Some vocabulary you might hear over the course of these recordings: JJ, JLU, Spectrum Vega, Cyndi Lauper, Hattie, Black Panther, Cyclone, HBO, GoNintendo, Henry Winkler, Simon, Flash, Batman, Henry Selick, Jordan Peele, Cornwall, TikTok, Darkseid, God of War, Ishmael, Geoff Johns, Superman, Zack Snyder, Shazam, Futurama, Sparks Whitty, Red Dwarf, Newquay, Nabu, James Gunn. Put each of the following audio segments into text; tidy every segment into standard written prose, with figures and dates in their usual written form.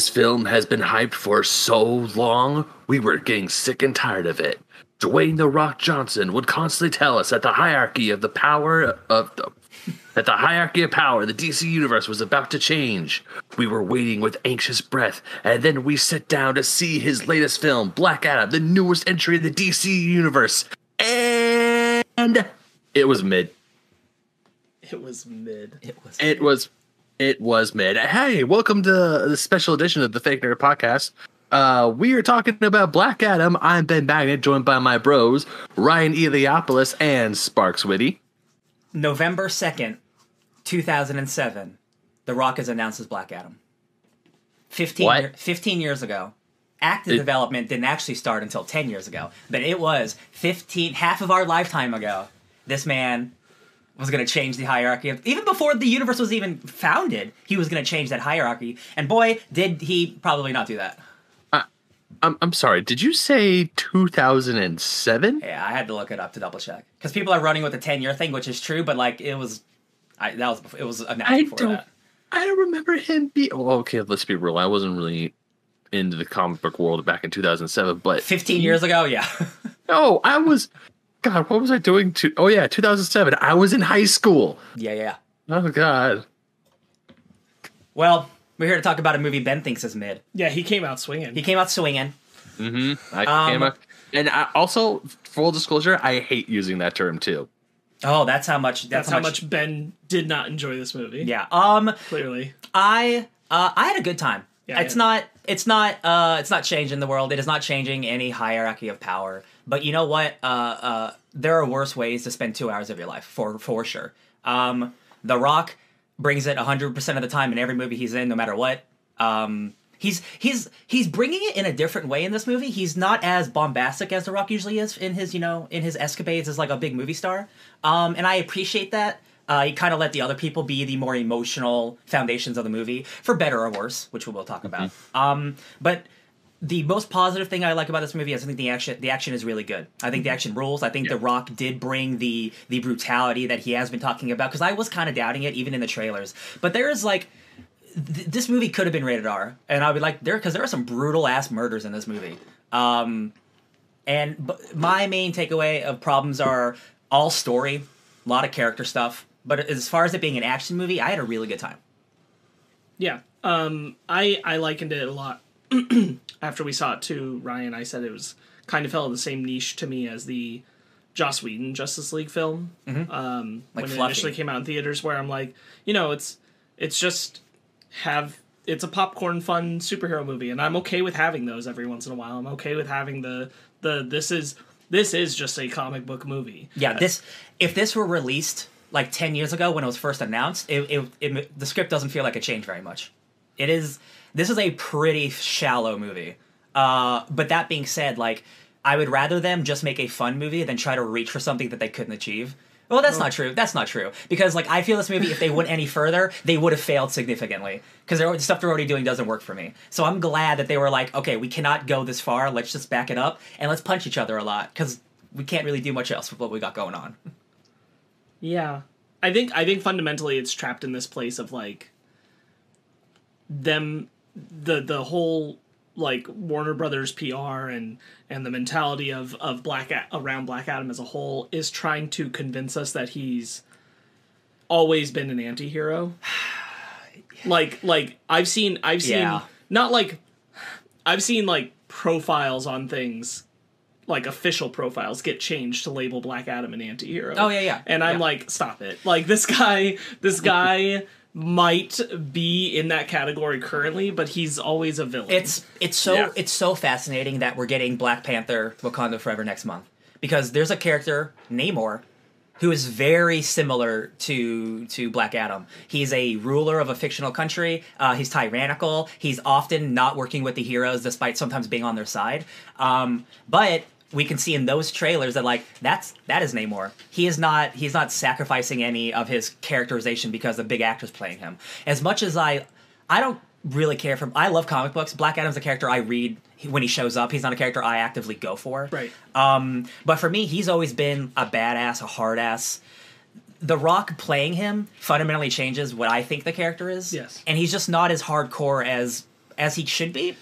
This film has been hyped for so long, we were getting sick and tired of it. Dwayne "The Rock" Johnson would constantly tell us that the hierarchy of power, the DC universe was about to change. We were waiting with anxious breath, and then we sat down to see his latest film, Black Adam, the newest entry in the DC universe. And it was mid. It was mid. Hey, welcome to the special edition of the Fake Nerd Podcast. We are talking about Black Adam. I'm Ben Bagnett, joined by my bros, Ryan Eliopoulos and Sparks Whitty. November 2nd, 2007, The Rock is announced as Black Adam. 15 years ago. Active development didn't actually start until 10 years ago, but it was half of our lifetime ago. This man was going to change the hierarchy of, even before the universe was even founded, he was going to change that hierarchy. And boy, did he probably not do that. I'm sorry, did you say 2007? Yeah, I had to look it up to double check. Because people are running with the 10-year thing, which is true, but like it was announced before that. I don't remember him okay, let's be real. I wasn't really into the comic book world back in 2007, but 15 years ago, yeah. No, I was, God, what was I doing? 2007. I was in high school. Yeah. Oh, God. Well, we're here to talk about a movie Ben thinks is mid. Yeah, he came out swinging. Mm-hmm. And I also, full disclosure, I hate using that term too. Oh, that's how much. That's how much Ben did not enjoy this movie. Yeah. Clearly, I had a good time. Yeah, it's not changing the world. It is not changing any hierarchy of power. But you know what? There are worse ways to spend 2 hours of your life for sure. The Rock brings it 100% of the time in every movie he's in, no matter what. He's bringing it in a different way in this movie. He's not as bombastic as The Rock usually is in his, in his escapades as like a big movie star. And I appreciate that. He kind of let the other people be the more emotional foundations of the movie, for better or worse, which we will talk about. But the most positive thing I like about this movie is I think the action is really good. I think the action rules. I think The Rock did bring the brutality that he has been talking about, because I was kind of doubting it even in the trailers. But there is like this movie could have been rated R, and I'd be like because there are some brutal ass murders in this movie. And my main takeaway of problems are all story, a lot of character stuff. But as far as it being an action movie, I had a really good time. Yeah, I likened it a lot. After we saw it too, Ryan, I said it was kind of fell in the same niche to me as the Joss Whedon Justice League film. Mm-hmm. When it initially came out in theaters, where I'm like, it's a popcorn fun superhero movie, and I'm okay with having those every once in a while. I'm okay with having the this is just a comic book movie. Yeah, if this were released like 10 years ago when it was first announced, the script doesn't feel like it changed very much. This is a pretty shallow movie. But that being said, like, I would rather them just make a fun movie than try to reach for something that they couldn't achieve. Well, that's not true. That's not true. Because, like, I feel this movie, if they went any further, they would have failed significantly. Because the stuff they're already doing doesn't work for me. So I'm glad that they were like, okay, we cannot go this far. Let's just back it up. And let's punch each other a lot. Because we can't really do much else with what we got going on. Yeah. I think fundamentally it's trapped in this place of, like, them... The whole like Warner Brothers PR and the mentality of around Black Adam as a whole is trying to convince us that he's always been an anti-hero. Like I've seen not like I've seen like profiles on things, like official profiles get changed to label Black Adam an anti-hero. Oh yeah. And I'm like, stop it. Like this guy might be in that category currently, but he's always a villain. It's so fascinating that we're getting Black Panther Wakanda Forever next month, because there's a character, Namor, who is very similar to Black Adam. He's a ruler of a fictional country. He's tyrannical. He's often not working with the heroes, despite sometimes being on their side. But we can see in those trailers that like that is Namor. He's not sacrificing any of his characterization because the big actor's playing him. As much as I don't really care for. I love comic books. Black Adam's a character I read when he shows up. He's not a character I actively go for. Right. But for me, he's always been a badass, a hard ass. The Rock playing him fundamentally changes what I think the character is. Yes. And he's just not as hardcore as as he should be.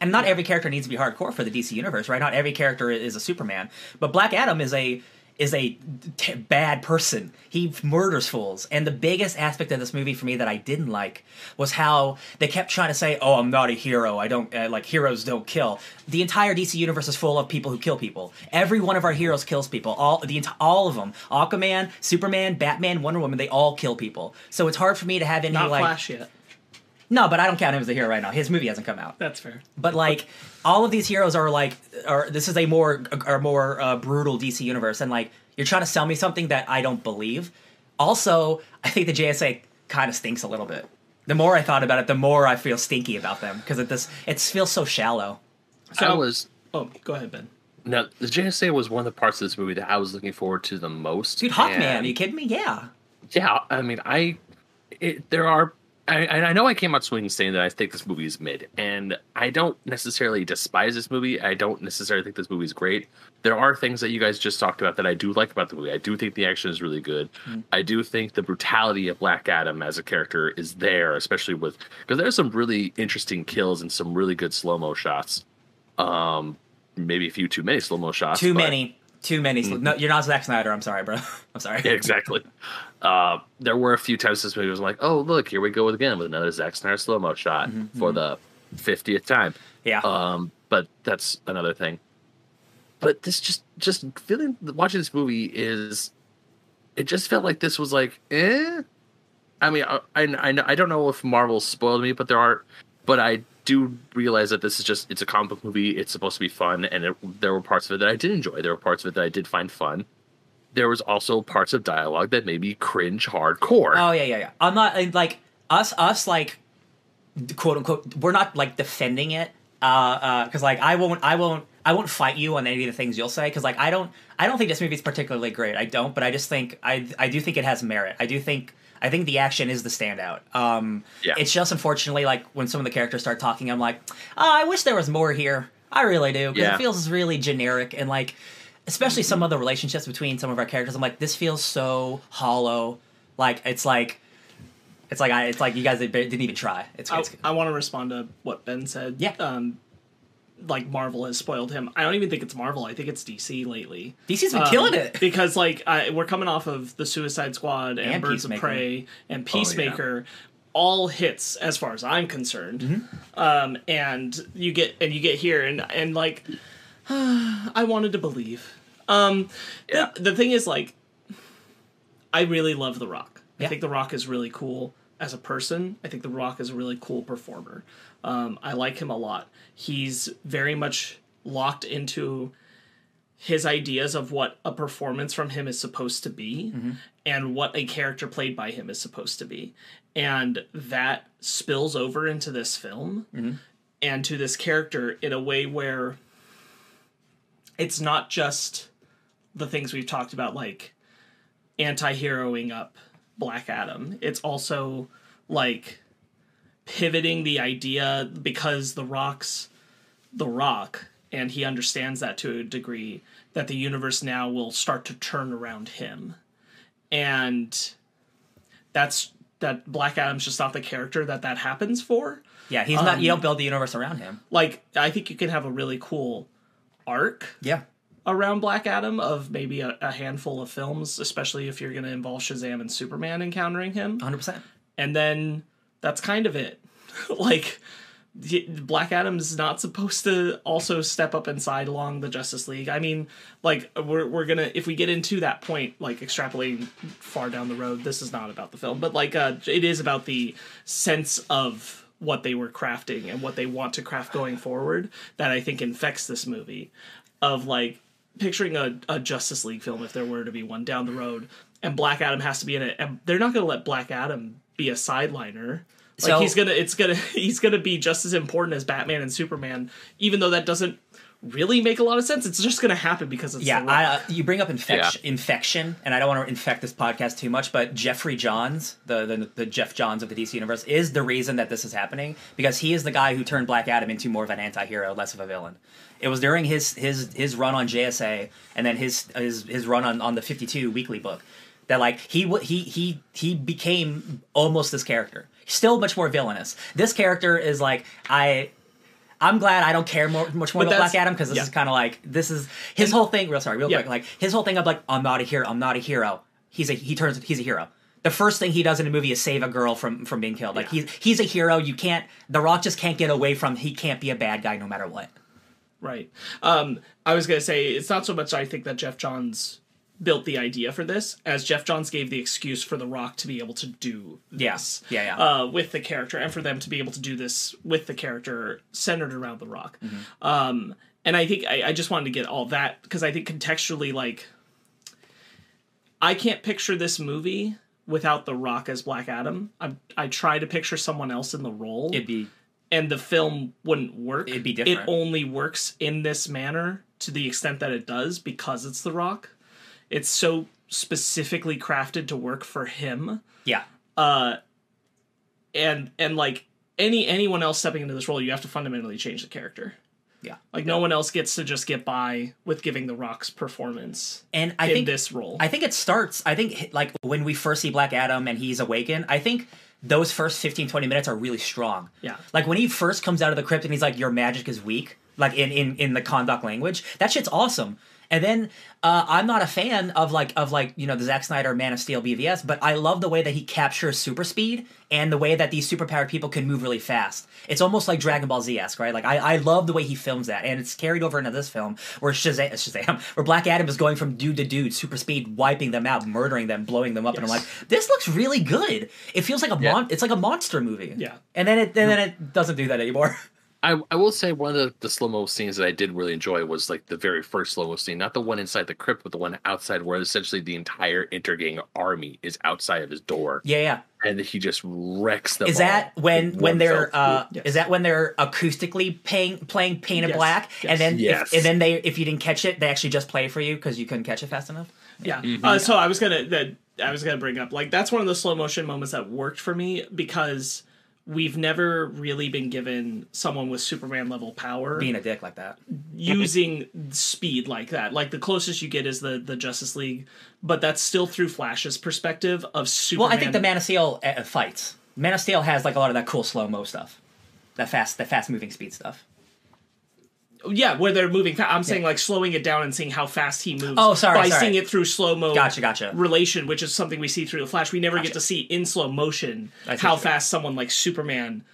And not every character needs to be hardcore for the DC universe, right? Not every character is a Superman. But Black Adam is a bad person. He murders fools. And the biggest aspect of this movie for me that I didn't like was how they kept trying to say, oh, I'm not a hero. I don't, like, heroes don't kill. The entire DC universe is full of people who kill people. Every one of our heroes kills people. All of them. Aquaman, Superman, Batman, Wonder Woman, they all kill people. So it's hard for me to have any, like... Not Flash yet. No, but I don't count him as a hero right now. His movie hasn't come out. That's fair. But like, all of these heroes are like, this is a more brutal DC universe, and like, you're trying to sell me something that I don't believe. Also, I think the JSA kind of stinks a little bit. The more I thought about it, the more I feel stinky about them because it feels so shallow. So oh, go ahead, Ben. No, the JSA was one of the parts of this movie that I was looking forward to the most. Dude, Hawkman, are you kidding me? Yeah. Yeah, I mean, I know I came out swinging saying that I think this movie is mid, and I don't necessarily despise this movie. I don't necessarily think this movie is great. There are things that you guys just talked about that I do like about the movie. I do think the action is really good. Mm-hmm. I do think the brutality of Black Adam as a character is there, especially with... Because there's some really interesting kills and some really good slow-mo shots. Maybe a few too many slow-mo shots. Too many. Mm-hmm. No, you're not Zack Snyder. I'm sorry, bro. I'm sorry. Yeah, exactly. There were a few times this movie was like, oh, look, here we go again with another Zack Snyder slow-mo shot for the 50th time. Yeah. But that's another thing. But this just feeling, watching this movie is, it just felt like this was like, eh. I mean, I don't know if Marvel spoiled me, but I do realize that this is just, it's a comic book movie, it's supposed to be fun, and there were parts of it that I did enjoy, there were parts of it that I did find fun. There was also parts of dialogue that made me cringe hardcore. Oh, yeah. I'm not, like, us, like, quote-unquote, we're not, like, defending it, because, like, I won't fight you on any of the things you'll say, because, like, I don't think this movie is particularly great, but I just think, I do think it has merit, I think the action is the standout. Yeah. It's just, unfortunately, like, when some of the characters start talking, I'm like, oh, I wish there was more here. I really do. Because it feels really generic. And, like, especially some of the relationships between some of our characters, I'm like, this feels so hollow. Like, it's like you guys didn't even try. I want to respond to what Ben said. Yeah. Like, Marvel has spoiled him. I don't even think it's Marvel. I think it's DC lately. DC's been killing it. Because, like, we're coming off of the Suicide Squad and Birds of Prey and Peacemaker. All hits, as far as I'm concerned. Mm-hmm. And you get here, and like, I wanted to believe. The thing is, like, I really love The Rock. Yeah. I think The Rock is really cool as a person. I think The Rock is a really cool performer. I like him a lot. He's very much locked into his ideas of what a performance from him is supposed to be and what a character played by him is supposed to be. And that spills over into this film and to this character in a way where it's not just the things we've talked about, like anti-heroing up Black Adam. It's also like... pivoting the idea, because The Rock, and he understands that to a degree, that the universe now will start to turn around him, and that's that Black Adam's just not the character that happens for. Yeah, he's not. You don't build the universe around him. Like, I think you can have a really cool arc. Yeah. Around Black Adam of maybe a handful of films, especially if you're going to involve Shazam and Superman encountering him. 100%. And then. That's kind of it. Like, Black Adam's not supposed to also step up and side along the Justice League. I mean, like, we're gonna, if we get into that point, like, extrapolating far down the road, this is not about the film, but, like, it is about the sense of what they were crafting and what they want to craft going forward that I think infects this movie of, like, picturing a Justice League film, if there were to be one down the road, and Black Adam has to be in it, and they're not gonna let Black Adam be a sideliner. Like, so, he's gonna be just as important as Batman and Superman, even though that doesn't really make a lot of sense. It's just gonna happen because it's you bring up infection, and I don't want to infect this podcast too much, but Geoffrey Johns, the Geoff Johns of the DC universe, is the reason that this is happening, because he is the guy who turned Black Adam into more of an anti-hero, less of a villain. It was during his run on JSA, and then his run on the 52 weekly book. That, like, he became almost this character. still much more villainous. This character is like, I'm glad I don't care much more about Black Adam, because this is kind of like, this is his whole thing, real quick, like his whole thing of like, I'm not a hero, I'm not a hero. He's a hero. The first thing he does in a movie is save a girl from being killed. Like he's a hero. You can't, The Rock just can't get away from, he can't be a bad guy no matter what. Right. I was going to say, it's not so much I think that Geoff Johns built the idea for this, as Geoff Johns gave the excuse for The Rock to be able to do this with the character, and for them to be able to do this with the character centered around The Rock. Mm-hmm. And I think I just wanted to get all that, because I think contextually, like, I can't picture this movie without The Rock as Black Adam. I try to picture someone else in the role. And the film wouldn't work. It'd be different. It only works in this manner to the extent that it does because it's The Rock. It's so specifically crafted to work for him. Yeah. And like anyone else stepping into this role, you have to fundamentally change the character. Yeah. Like no one else gets to just get by with giving The Rock's performance in this role. I think it starts, like when we first see Black Adam and he's awakened, I think those first 15, 20 minutes are really strong. Yeah. Like when he first comes out of the crypt and he's like, your magic is weak, like in the Kahndaq language, that shit's awesome. And then I'm not a fan of you know, the Zack Snyder Man of Steel BVS, but I love the way that he captures super speed and the way that these superpowered people can move really fast. It's almost like Dragon Ball Z-esque, right? Like I love the way he films that, and it's carried over into this film where where Black Adam is going from dude to dude, super speed, wiping them out, murdering them, blowing them up, and I'm like, this looks really good. It feels like it's like a monster movie. Yeah. And then it doesn't do that anymore. I will say one of the slow-mo scenes that I did really enjoy was like the very first slow-mo scene, not the one inside the crypt, but the one outside where essentially the entire Intergang army is outside of his door. Yeah, yeah. And he just wrecks them. Is that when they're acoustically playing Painted Black? Yes. And then if you didn't catch it, they actually just play for you because you couldn't catch it fast enough. Yeah. Mm-hmm. So I was gonna bring up, like, that's one of the slow motion moments that worked for me, because we've never really been given someone with Superman-level power being a dick like that, using speed like that. Like, the closest you get is the Justice League, but that's still through Flash's perspective of Superman. Well, I think the Man of Steel fights. Man of Steel has, like, a lot of that cool slow-mo stuff. That fast-moving speed stuff. Yeah, where they're moving fast. I'm saying, like, slowing it down and seeing how fast he moves. Oh, sorry, By seeing it through slow-mo relation, which is something we see through The Flash. We never get to see in slow motion how fast someone like Superman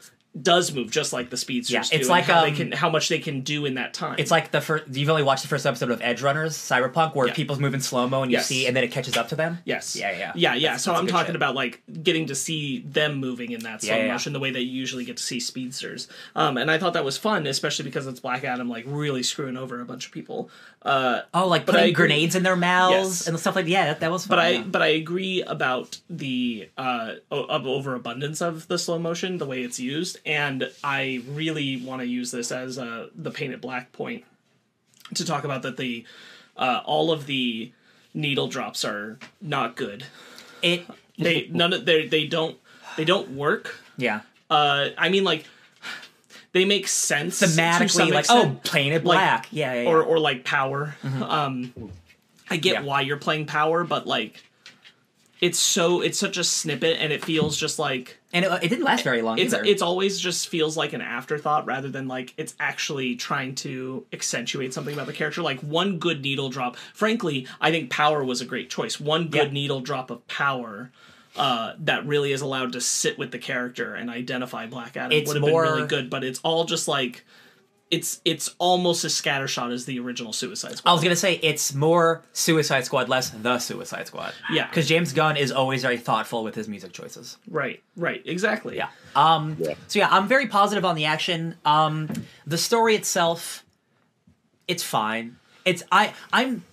does move, just like the speedsters do. It's like how much they can do in that time. It's like you've only watched the first episode of Edge Runners, Cyberpunk, where people's move in slow-mo and you see, and then it catches up to them. Yes. Yeah, yeah. Yeah, yeah. So I'm talking about, like, getting to see them moving in that slow motion the way that you usually get to see speedsters. And I thought that was fun, especially because it's Black Adam, like, really screwing over a bunch of people. Like putting grenades in their mouths and stuff like that. Yeah, that was fun. But I agree about the overabundance of the slow motion, the way it's used. And I really want to use this as the Painted Black point to talk about that all of the needle drops are not good. They don't work. Yeah. I mean, like, they make sense thematically, to some extent. Oh, Painted Black, like, yeah. Or like Power. Mm-hmm. I get why you're playing Power, but like, it's such a snippet, and it feels just like, and it didn't last very long either. It's always just feels like an afterthought rather than like it's actually trying to accentuate something about the character. Like, one good needle drop. Frankly, I think Power was a great choice. One good needle drop of Power that really is allowed to sit with the character and identify Black Adam would have been really good. But it's all just like, it's almost as scattershot as the original Suicide Squad. I was going to say, it's more Suicide Squad, less the Suicide Squad. Yeah. Because James Gunn is always very thoughtful with his music choices. Right, exactly. Yeah. So yeah, I'm very positive on the action. The story itself, it's fine.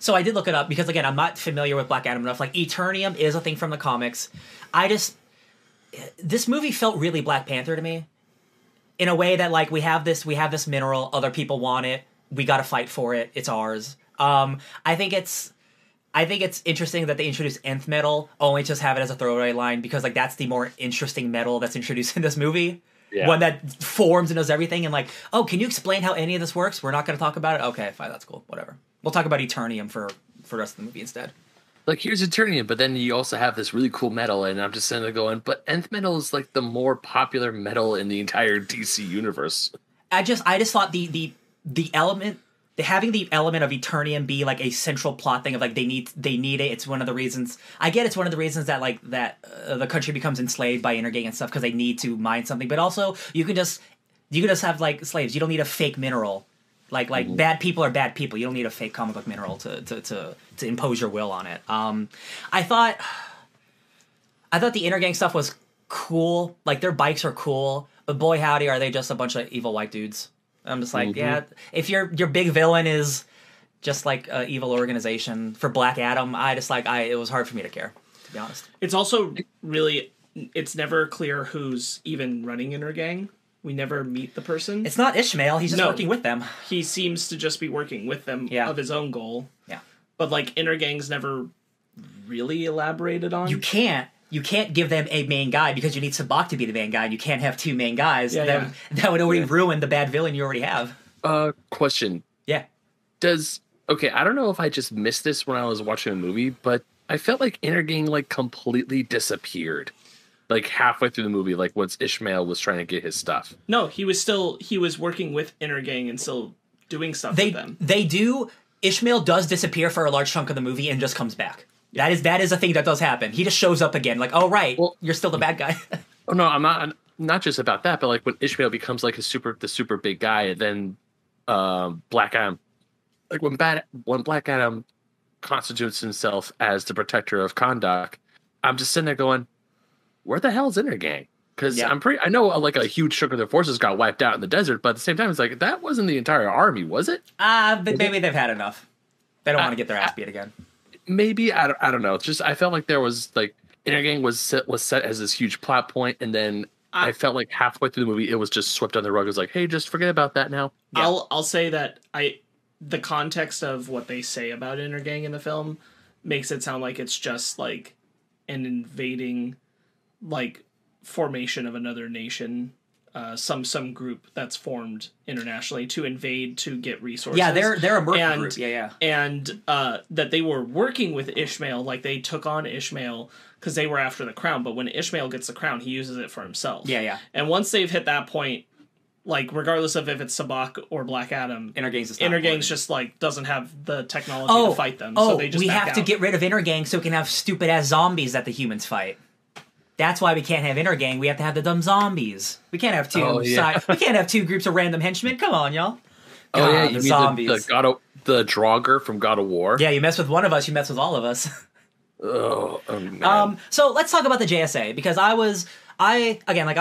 So I did look it up, because again, I'm not familiar with Black Adam enough. Like, Eternium is a thing from the comics. This movie felt really Black Panther to me. In a way that, like, we have this mineral, other people want it, we gotta fight for it, it's ours. I think it's interesting that they introduced nth metal, only just have it as a throwaway line, because, like, that's the more interesting metal that's introduced in this movie. Yeah. One that forms and does everything, and like, oh, can you explain how any of this works? We're not gonna talk about it? Okay, fine, that's cool, whatever. We'll talk about Eternium for the rest of the movie instead. like, here's Eternium, but then you also have this really cool metal, and I'm just sitting there going, but Nth metal is like the more popular metal in the entire DC universe. I just thought the element, having the element of Eternium be like a central plot thing of like they need it. It's one of the reasons I get. It's one of the reasons that like the country becomes enslaved by Intergang and stuff, because they need to mine something. But also you can just have like slaves. You don't need a fake mineral. Like mm-hmm. Bad people are bad people. You don't need a fake comic book mineral to impose your will on it. I thought the Intergang stuff was cool. Like their bikes are cool, but boy howdy, are they just a bunch of evil white dudes. I'm just like, mm-hmm. Yeah, if your big villain is just like an evil organization for Black Adam, it was hard for me to care, to be honest. It's also really, it's never clear who's even running Intergang. We never meet the person. It's not Ishmael. He's just working with them. He seems to just be working with them of his own goal. Yeah. But like Intergang's never really elaborated on. You can't give them a main guy because you need Sabbac to be the main guy, and you can't have two main guys. Yeah, that would already ruin the bad villain you already have. Question. Yeah. I don't know if I just missed this when I was watching a movie, but I felt like Intergang like completely disappeared, like halfway through the movie, like once Ishmael was trying to get his stuff. No, he was working with Intergang and still doing stuff with them. They do. Ishmael does disappear for a large chunk of the movie and just comes back. That is a thing that does happen. He just shows up again. Like, oh, right, well, you're still the bad guy. Oh, no, I'm not just about that, but like when Ishmael becomes like the super big guy, and then Black Adam, like when Black Adam constitutes himself as the protector of Kahndaq, I'm just sitting there going, where the hell is Intergang? Because I know like a huge chunk of their forces got wiped out in the desert, but at the same time, it's like that wasn't the entire army, was it? But maybe they've had enough. They don't want to get their ass beat again. Maybe I don't know. It's just I felt like there was like Intergang was set as this huge plot point, and then I felt like halfway through the movie it was just swept under the rug. It was like, hey, just forget about that now. Yeah. I'll say that the context of what they say about Intergang in the film makes it sound like it's just like an invading like formation of another nation. Some group that's formed internationally to invade, to get resources. Yeah, they're a merc group. Yeah. And that they were working with Ishmael, like they took on Ishmael because they were after the crown. But when Ishmael gets the crown, he uses it for himself. Yeah. And once they've hit that point, like regardless of if it's Sabbac or Black Adam, Intergang's just like doesn't have the technology to fight them. So they just we have to get rid of Intergang so we can have stupid ass zombies that the humans fight. That's why we can't have Intergang. We have to have the dumb zombies. We can't have two. We can't have two groups of random henchmen. Come on, y'all. God, you mean zombies. The Draugr from God of War. Yeah, you mess with one of us, you mess with all of us. Oh man. So let's talk about the JSA, because I'm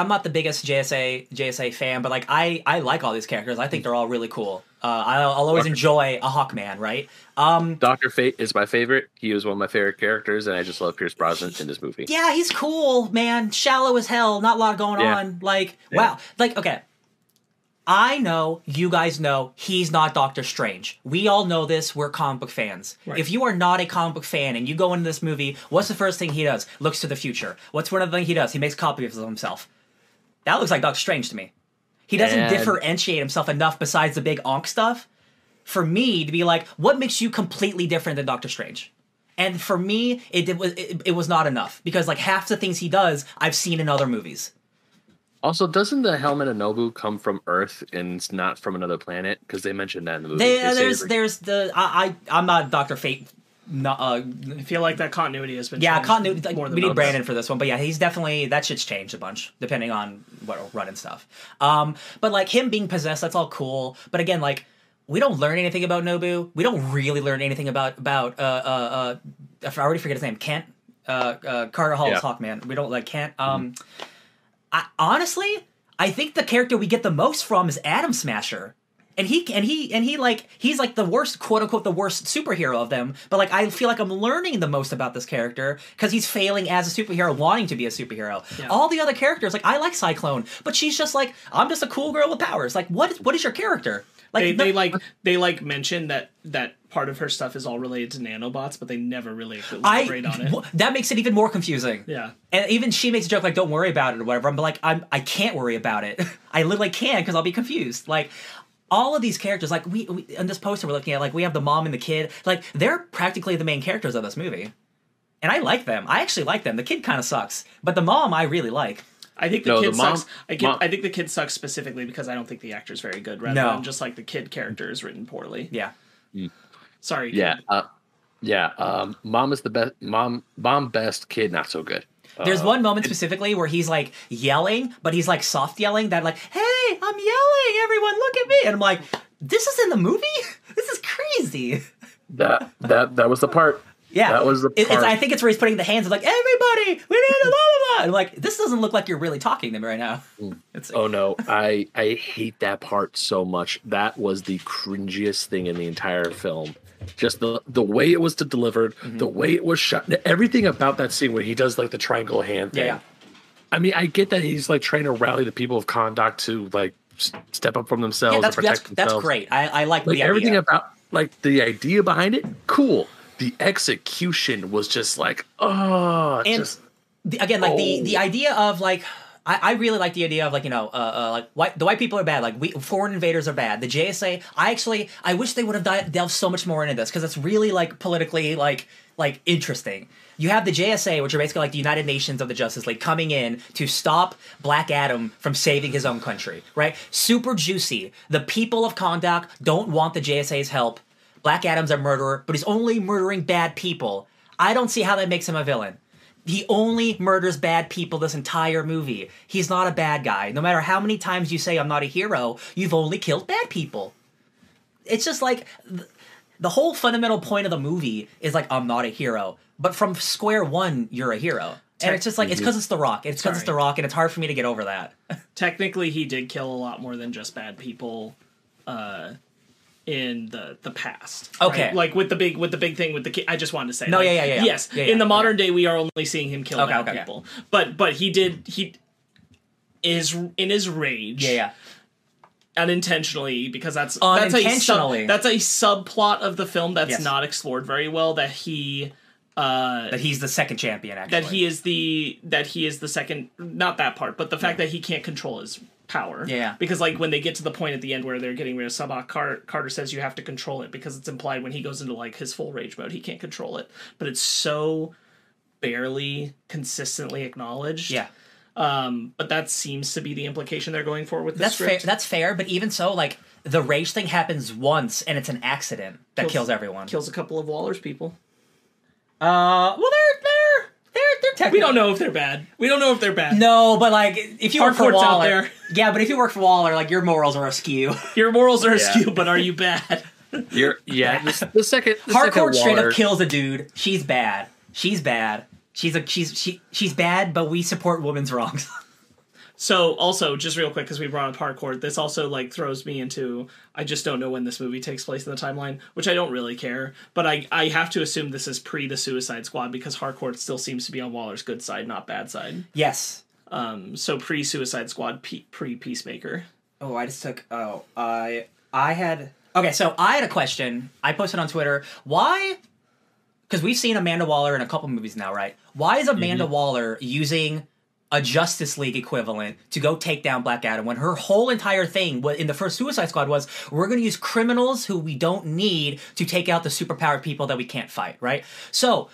not the biggest JSA fan, but like I like all these characters. I think they're all really cool. I'll always enjoy a Hawkman, right? Doctor Fate is my favorite. He was one of my favorite characters, and I just love Pierce Brosnan in this movie. Yeah, he's cool, man. Shallow as hell. Not a lot going on. Like, wow. Like, okay. I know, you guys know, he's not Doctor Strange. We all know this. We're comic book fans. Right. If you are not a comic book fan and you go into this movie, what's the first thing he does? Looks to the future. What's one of the things he does? He makes copies of himself. That looks like Doctor Strange to me. He doesn't differentiate himself enough besides the big onk stuff for me to be like, what makes you completely different than Doctor Strange? And for me, it was not enough, because like half the things he does, I've seen in other movies. Also, doesn't the helmet of Nabu come from Earth and not from another planet? Because they mentioned that in the movie. I'm not Dr. Fate. No, I feel like that continuity has been changed continuity. Like, more than we need Brandon for this one, but yeah, he's definitely that shit's changed a bunch depending on what run and stuff. But like him being possessed, that's all cool. But again, like we don't learn anything about Nabu. We don't really learn anything about I already forget his name. Kent, Carter Hall's Hawkman. We don't like Kent. Mm-hmm. I think the character we get the most from is Atom Smasher. And he's like the worst, quote unquote, the worst superhero of them. But like, I feel like I'm learning the most about this character because he's failing as a superhero, wanting to be a superhero. Yeah. All the other characters, like I like Cyclone, but she's just like, I'm just a cool girl with powers. Like, what is your character? Like they mention that part of her stuff is all related to nanobots, but they never really elaborate on it. That makes it even more confusing. Yeah, and even she makes a joke like, "Don't worry about it" or whatever. I'm like, I can't worry about it. I literally can because I'll be confused. Like. All of these characters, like we in this poster we're looking at, like we have the mom and the kid, like they're practically the main characters of this movie. And I like them. I actually like them. The kid kind of sucks, but the mom I really like. I think the kid sucks. I think the kid sucks specifically because I don't think the actor's very good. Rather than just like the kid character is written poorly. Yeah. Mm. Sorry. Kid. Yeah. Mom is the best. Mom best. Kid not so good. There's one moment specifically where he's like yelling, but he's like soft yelling that like, "Hey, I'm yelling! Everyone, look at me!" And I'm like, "This is in the movie? This is crazy." That was the part. Yeah, that was the part. I think it's where he's putting the hands up, like, "Everybody, we need a blah blah blah." And like, this doesn't look like you're really talking to them right now. It's like, oh no, I hate that part so much. That was the cringiest thing in the entire film. Just the way it was delivered, the way it was shot, everything about that scene where he does like the triangle hand thing. Yeah. I mean, I get that he's like trying to rally the people of Kahndaq to like step up from themselves and protect themselves. That's great. I like the everything idea. About like the idea behind it. Cool. The execution was just like, the idea of like. I really like the idea of like, you know, like the white people are bad. Like foreign invaders are bad. The JSA, I wish they would have delved so much more into this because it's really like politically like interesting. You have the JSA, which are basically like the United Nations of the Justice League, coming in to stop Black Adam from saving his own country, right? Super juicy. The people of Kahndaq don't want the JSA's help. Black Adam's a murderer, but he's only murdering bad people. I don't see how that makes him a villain. He only murders bad people this entire movie. He's not a bad guy. No matter how many times you say, "I'm not a hero," you've only killed bad people. It's just like the whole fundamental point of the movie is like, I'm not a hero. But from square one, you're a hero. And it's just like, it's because it's The Rock. It's because it's The Rock, and it's hard for me to get over that. Technically, he did kill a lot more than just bad people in the past, okay, right? Like with the big thing with the kid. I just wanted to say, no, like, yeah. Yes, in the modern day, we are only seeing him kill bad people, but he is in his rage, unintentionally, because that's a subplot of the film that's not explored very well. That he's the second champion, actually. That he is the second, not that part, but the fact that he can't control his power. Yeah. Because like when they get to the point at the end where they're getting rid of Sabbac, Carter says you have to control it, because it's implied when he goes into like his full rage mode, he can't control it. But it's so barely consistently acknowledged. Yeah. But that seems to be the implication they're going for with this script. That's fair, but even so, like the rage thing happens once and it's an accident that kills everyone. Kills a couple of Waller's people. Well, they're technically... We don't know if they're bad. No, but like, if you work for Waller... Out there. Yeah, but if you work for Waller, like, your morals are askew. But are you bad? Hardcore straight up kills a dude. She's bad. She's bad, but we support women's wrongs. So, also, just real quick, because we brought up Hardcore, this also, like, throws me into, I just don't know when this movie takes place in the timeline, which I don't really care, but I have to assume this is pre-The Suicide Squad, because Hardcore still seems to be on Waller's good side, not bad side. Yes. So, pre-Suicide Squad, pre-Peacemaker. Oh, I just took, I had a question. I posted on Twitter, why, because we've seen Amanda Waller in a couple movies now, right? Why is Amanda Waller using... a Justice League equivalent to go take down Black Adam when her whole entire thing in the first Suicide Squad was, we're going to use criminals who we don't need to take out the superpowered people that we can't fight, right? So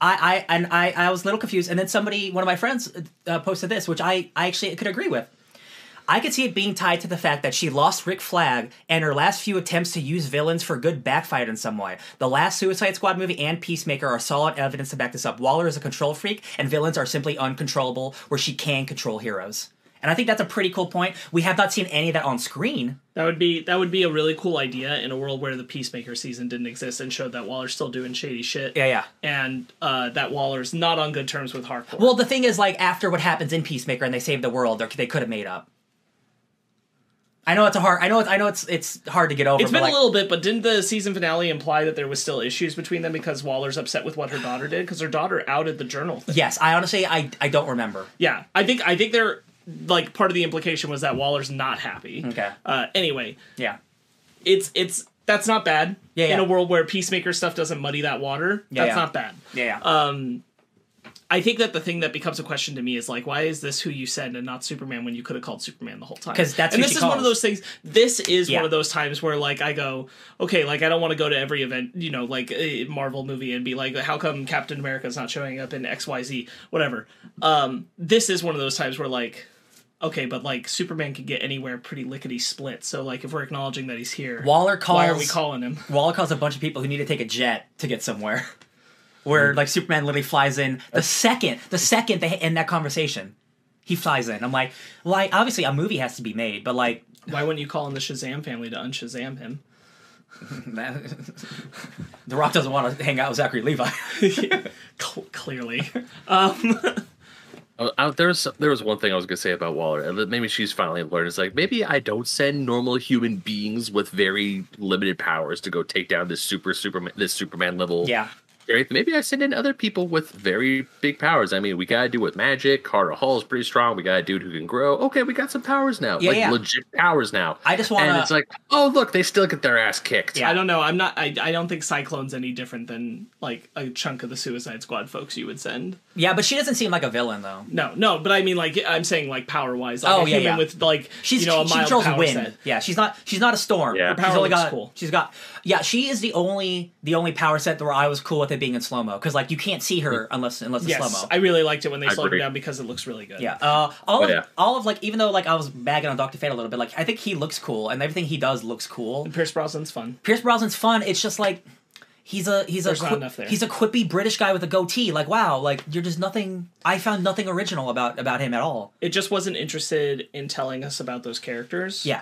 I was a little confused, and then one of my friends posted this, which I actually could agree with. I could see it being tied to the fact that she lost Rick Flag, and her last few attempts to use villains for good backfired in some way. The last Suicide Squad movie and Peacemaker are solid evidence to back this up. Waller is a control freak, and villains are simply uncontrollable, where she can control heroes. And I think that's a pretty cool point. We have not seen any of that on screen. That would be a really cool idea in a world where the Peacemaker season didn't exist and showed that Waller's still doing shady shit. Yeah. And that Waller's not on good terms with Hardcore. Well, the thing is, like, after what happens in Peacemaker and they save the world, they could have made up. I know it's hard to get over. It's been a little bit, but didn't the season finale imply that there was still issues between them because Waller's upset with what her daughter did, because her daughter outed the journal thing? Yes, I honestly don't remember. Yeah, I think they're like, part of the implication was that Waller's not happy. Okay. Anyway. Yeah. It's that's not bad. Yeah. In a world where Peacemaker stuff doesn't muddy that water, that's not bad. Yeah. I think that the thing that becomes a question to me is like, why is this who you send and not Superman when you could have called Superman the whole time? Because that's and who this she is calls. One of those things. This is one of those times where like I go, okay, like I don't want to go to every event, you know, like a Marvel movie and be like, how come Captain America's not showing up in XYZ, whatever. This is one of those times where like, okay, but like Superman can get anywhere pretty lickety split. So like if we're acknowledging that he's here, why are we calling him? Waller calls a bunch of people who need to take a jet to get somewhere. Where like Superman literally flies in the second they end that conversation, he flies in. I'm like, obviously a movie has to be made, but like, why wouldn't you call in the Shazam family to un-Shazam him? The Rock doesn't want to hang out with Zachary Levi. Clearly. There was one thing I was going to say about Waller, and maybe she's finally learned. It's like, maybe I don't send normal human beings with very limited powers to go take down this Superman level. Yeah. Maybe I send in other people with very big powers. I mean, we got to do with magic. Carter Hall's pretty strong. We got a dude who can grow. Okay, we got some powers now. Yeah, legit powers now. I just want to... And it's like, oh, look, they still get their ass kicked. Yeah. I don't know. I don't think Cyclone's any different than, like, a chunk of the Suicide Squad folks you would send. Yeah, but she doesn't seem like a villain, though. No, but I mean, like, I'm saying, like, power-wise. Like, a human with, like, a mild power wind. Set. Yeah, she's not a storm. Yeah. Her power looks cool. She's got... Yeah, she is the only power set where I was cool with it being in slow-mo, because like you can't see her unless it's slow-mo. I really liked it when they slowed it down because it looks really good. Yeah. Even though like I was bagging on Dr. Fate a little bit, like I think he looks cool and everything he does looks cool. And Pierce Brosnan's fun. It's just like he's a quippy British guy with a goatee. Like, wow, like you're just nothing. I found nothing original about him at all. It just wasn't interested in telling us about those characters. Yeah.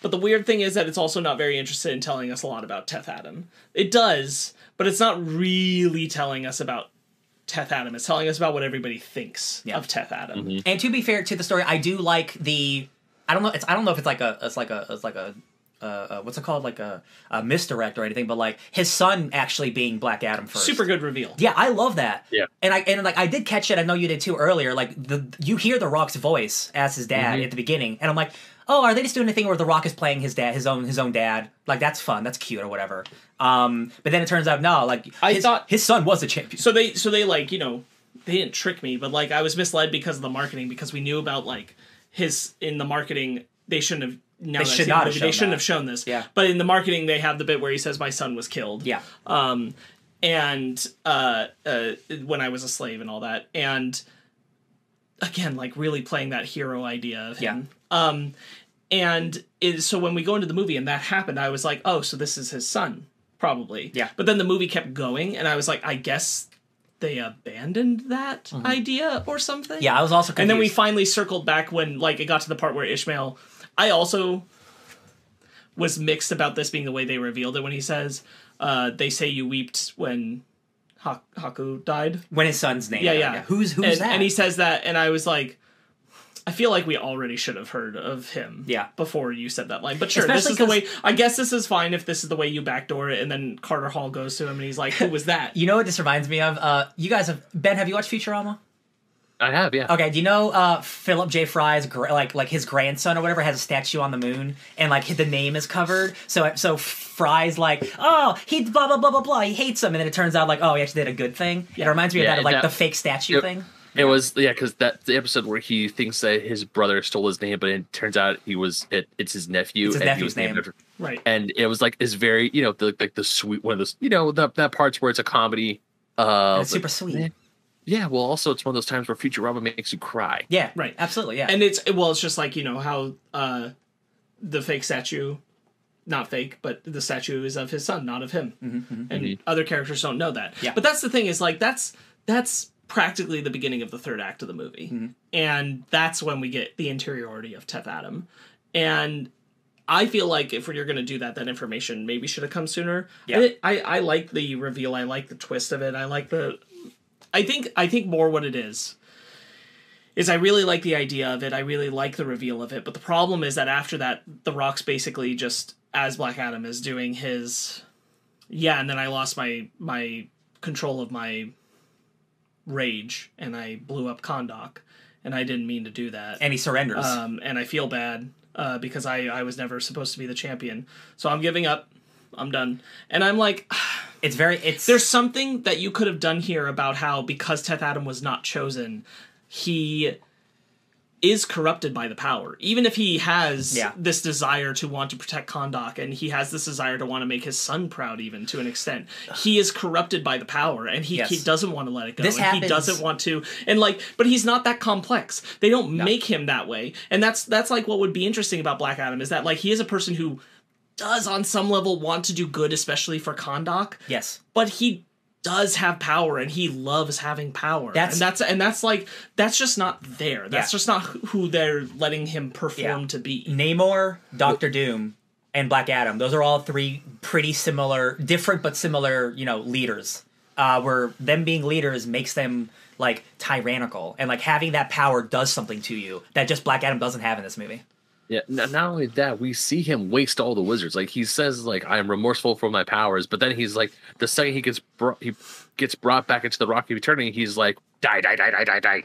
But the weird thing is that it's also not very interested in telling us a lot about Teth Adam. It does, but it's not really telling us about Teth Adam. It's telling us about what everybody thinks of Teth Adam. Mm-hmm. And to be fair to the story, I do like the. I don't know if it's like a misdirect or anything, but like his son actually being Black Adam first. Super good reveal. Yeah, I love that. Yeah. And I did catch it. I know you did too earlier. Like you hear The Rock's voice as his dad at the beginning, and I'm like. Oh, are they just doing a thing where The Rock is playing his dad, his own dad? Like that's fun, that's cute, or whatever. But then it turns out no, like I thought his son was a champion. So they like, you know, they didn't trick me, but like I was misled because of the marketing, because we knew about like his in the marketing they shouldn't have. Now they shouldn't have shown this. Yeah. But in the marketing they have the bit where he says my son was killed. Yeah. And when I was a slave and all that, and again like really playing that hero idea of him. Yeah. So when we go into the movie and that happened, I was like, oh, so this is his son, probably. Yeah. But then the movie kept going, and I was like, I guess they abandoned that idea or something. Yeah, I was also confused. And then we finally circled back when, like, it got to the part where Ishmael... I also was mixed about this being the way they revealed it when he says, they say you weeped when Haku died. When his son's name. Yeah. Who's that? And he says that, and I was like... I feel like we already should have heard of him before you said that line. But sure, especially this is the way... I guess this is fine if this is the way you backdoor it, and then Carter Hall goes to him and he's like, who was that? You know what this reminds me of? You guys have... Ben, have you watched Futurama? I have, yeah. Okay, do you know Philip J. Fry's his grandson or whatever has a statue on the moon, and like the name is covered. So Fry's like, oh, he blah blah blah blah blah, he hates him, and then it turns out like, oh, he actually did a good thing. Yeah. It reminds me of that, like the fake statue thing. It was, because that's the episode where he thinks that his brother stole his name, but it turns out it's his nephew. It's his nephew's name. Right. And it was, like, it's very, you know, the sweet one of those, you know, that part's where it's a comedy. It's super sweet. Yeah, well, also, it's one of those times where Futurama makes you cry. Yeah, right. Absolutely, yeah. And it's just like, you know, how the fake statue... Not fake, but the statue is of his son, not of him. And other characters don't know that. Yeah. But that's the thing, is, like, that's practically the beginning of the third act of the movie. Mm-hmm. And that's when we get the interiority of Teth Adam. And I feel like if you're going to do that, that information maybe should have come sooner. Yeah. I like the reveal. I like the twist of it. I like the... I think more what it is I really like the idea of it. I really like the reveal of it. But the problem is that after that, The Rock's basically just, as Black Adam, is doing his... Yeah, and then I lost my control of my... rage, and I blew up Kahndaq, and I didn't mean to do that. And he surrenders. And I feel bad because I was never supposed to be the champion. So I'm giving up. I'm done. And I'm like, It's very... There's something that you could have done here about how, because 10th Adam was not chosen, he is corrupted by the power. Even if he has this desire to want to protect Kahndaq, and he has this desire to want to make his son proud, even, to an extent, he is corrupted by the power, and he doesn't want to let it go. He doesn't want to... And, like, but he's not that complex. They don't make him that way. And that's, like, what would be interesting about Black Adam, is that, like, he is a person who... does on some level want to do good, especially for Kahndaq. Yes. But he does have power, and he loves having power. That's just not there. That's just not who they're letting him perform to be. Namor, Doctor Doom, and Black Adam. Those are all three pretty similar, different but similar, leaders. Where them being leaders makes them like tyrannical, and like having that power does something to you that just Black Adam doesn't have in this movie. Yeah, not only that, we see him waste all the wizards. Like, he says, like, I am remorseful for my powers, but then he's like, the second he gets brought back into the Rock of Eternity, he's like, die, die, die, die, die, die.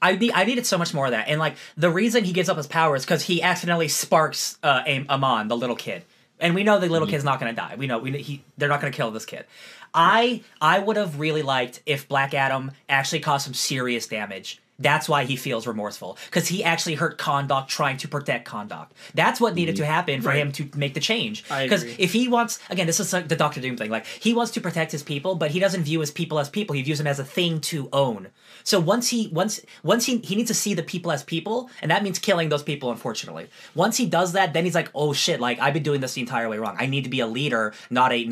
I needed so much more of that. And, like, the reason he gives up his powers is because he accidentally sparks Amon, the little kid. And we know the little kid's not going to die. We know they're not going to kill this kid. I would have really liked if Black Adam actually caused some serious damage. That's why he feels remorseful, because he actually hurt Kahndaq trying to protect Kahndaq. That's what needed to happen for him to make the change. Because if he wants, again, this is like the Doctor Doom thing, like he wants to protect his people, but he doesn't view his people as people. He views them as a thing to own. So once he needs to see the people as people, and that means killing those people, unfortunately. Once he does that, then he's like, oh shit, like I've been doing this the entire way wrong. I need to be a leader, not a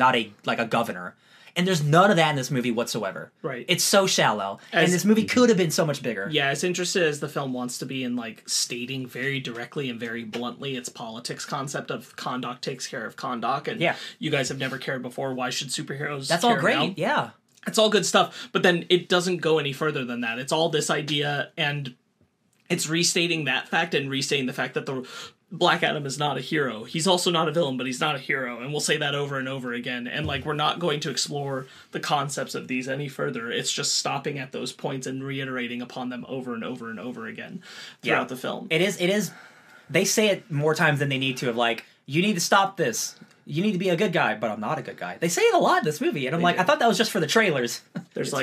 governor. And there's none of that in this movie whatsoever. Right. It's so shallow. And this movie could have been so much bigger. Yeah, as interested as the film wants to be in, like, stating very directly and very bluntly its politics concept of Kahndaq takes care of Kahndaq. And you guys have never cared before. Why should superheroes care all great, now? Yeah. It's all good stuff. But then it doesn't go any further than that. It's all this idea, and it's restating that fact and restating the fact that the... Black Adam is not a hero. He's also not a villain, but he's not a hero. And we'll say that over and over again. And, like, we're not going to explore the concepts of these any further. It's just stopping at those points and reiterating upon them over and over and over again throughout the film. It is. They say it more times than they need to, of, like, you need to stop this. You need to be a good guy, but I'm not a good guy. They say it a lot in this movie. And I'm like, I thought that was just for the trailers. There's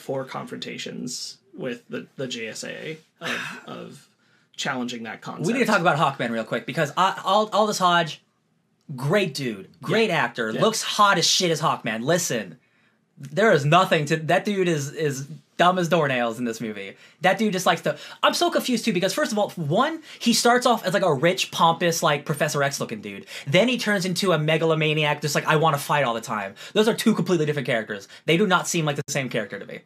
four confrontations with the JSA of challenging that concept. We need to talk about Hawkman real quick, because Aldis Hodge, great dude, great actor, looks hot as shit as Hawkman. Listen, there is nothing to... That dude is dumb as doornails in this movie. That dude just likes to... I'm so confused, too, because first of all, one, he starts off as, like, a rich, pompous, like, Professor X-looking dude. Then he turns into a megalomaniac, just like, I want to fight all the time. Those are two completely different characters. They do not seem like the same character to me.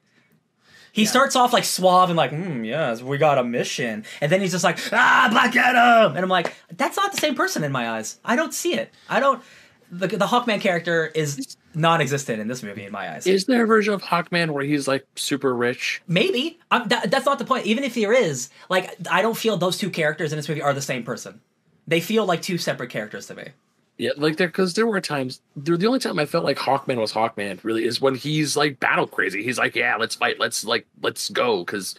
He starts off, like, suave and like, yes, we got a mission. And then he's just like, Black Adam! And I'm like, that's not the same person in my eyes. I don't see it. The Hawkman character is non-existent in this movie in my eyes. Is there a version of Hawkman where he's, like, super rich? Maybe. That's not the point. Even if there is, like, I don't feel those two characters in this movie are the same person. They feel like two separate characters to me. Yeah, like, because there were times, the only time I felt like Hawkman was Hawkman, really, is when he's, like, battle crazy. He's like, yeah, let's fight, let's go, because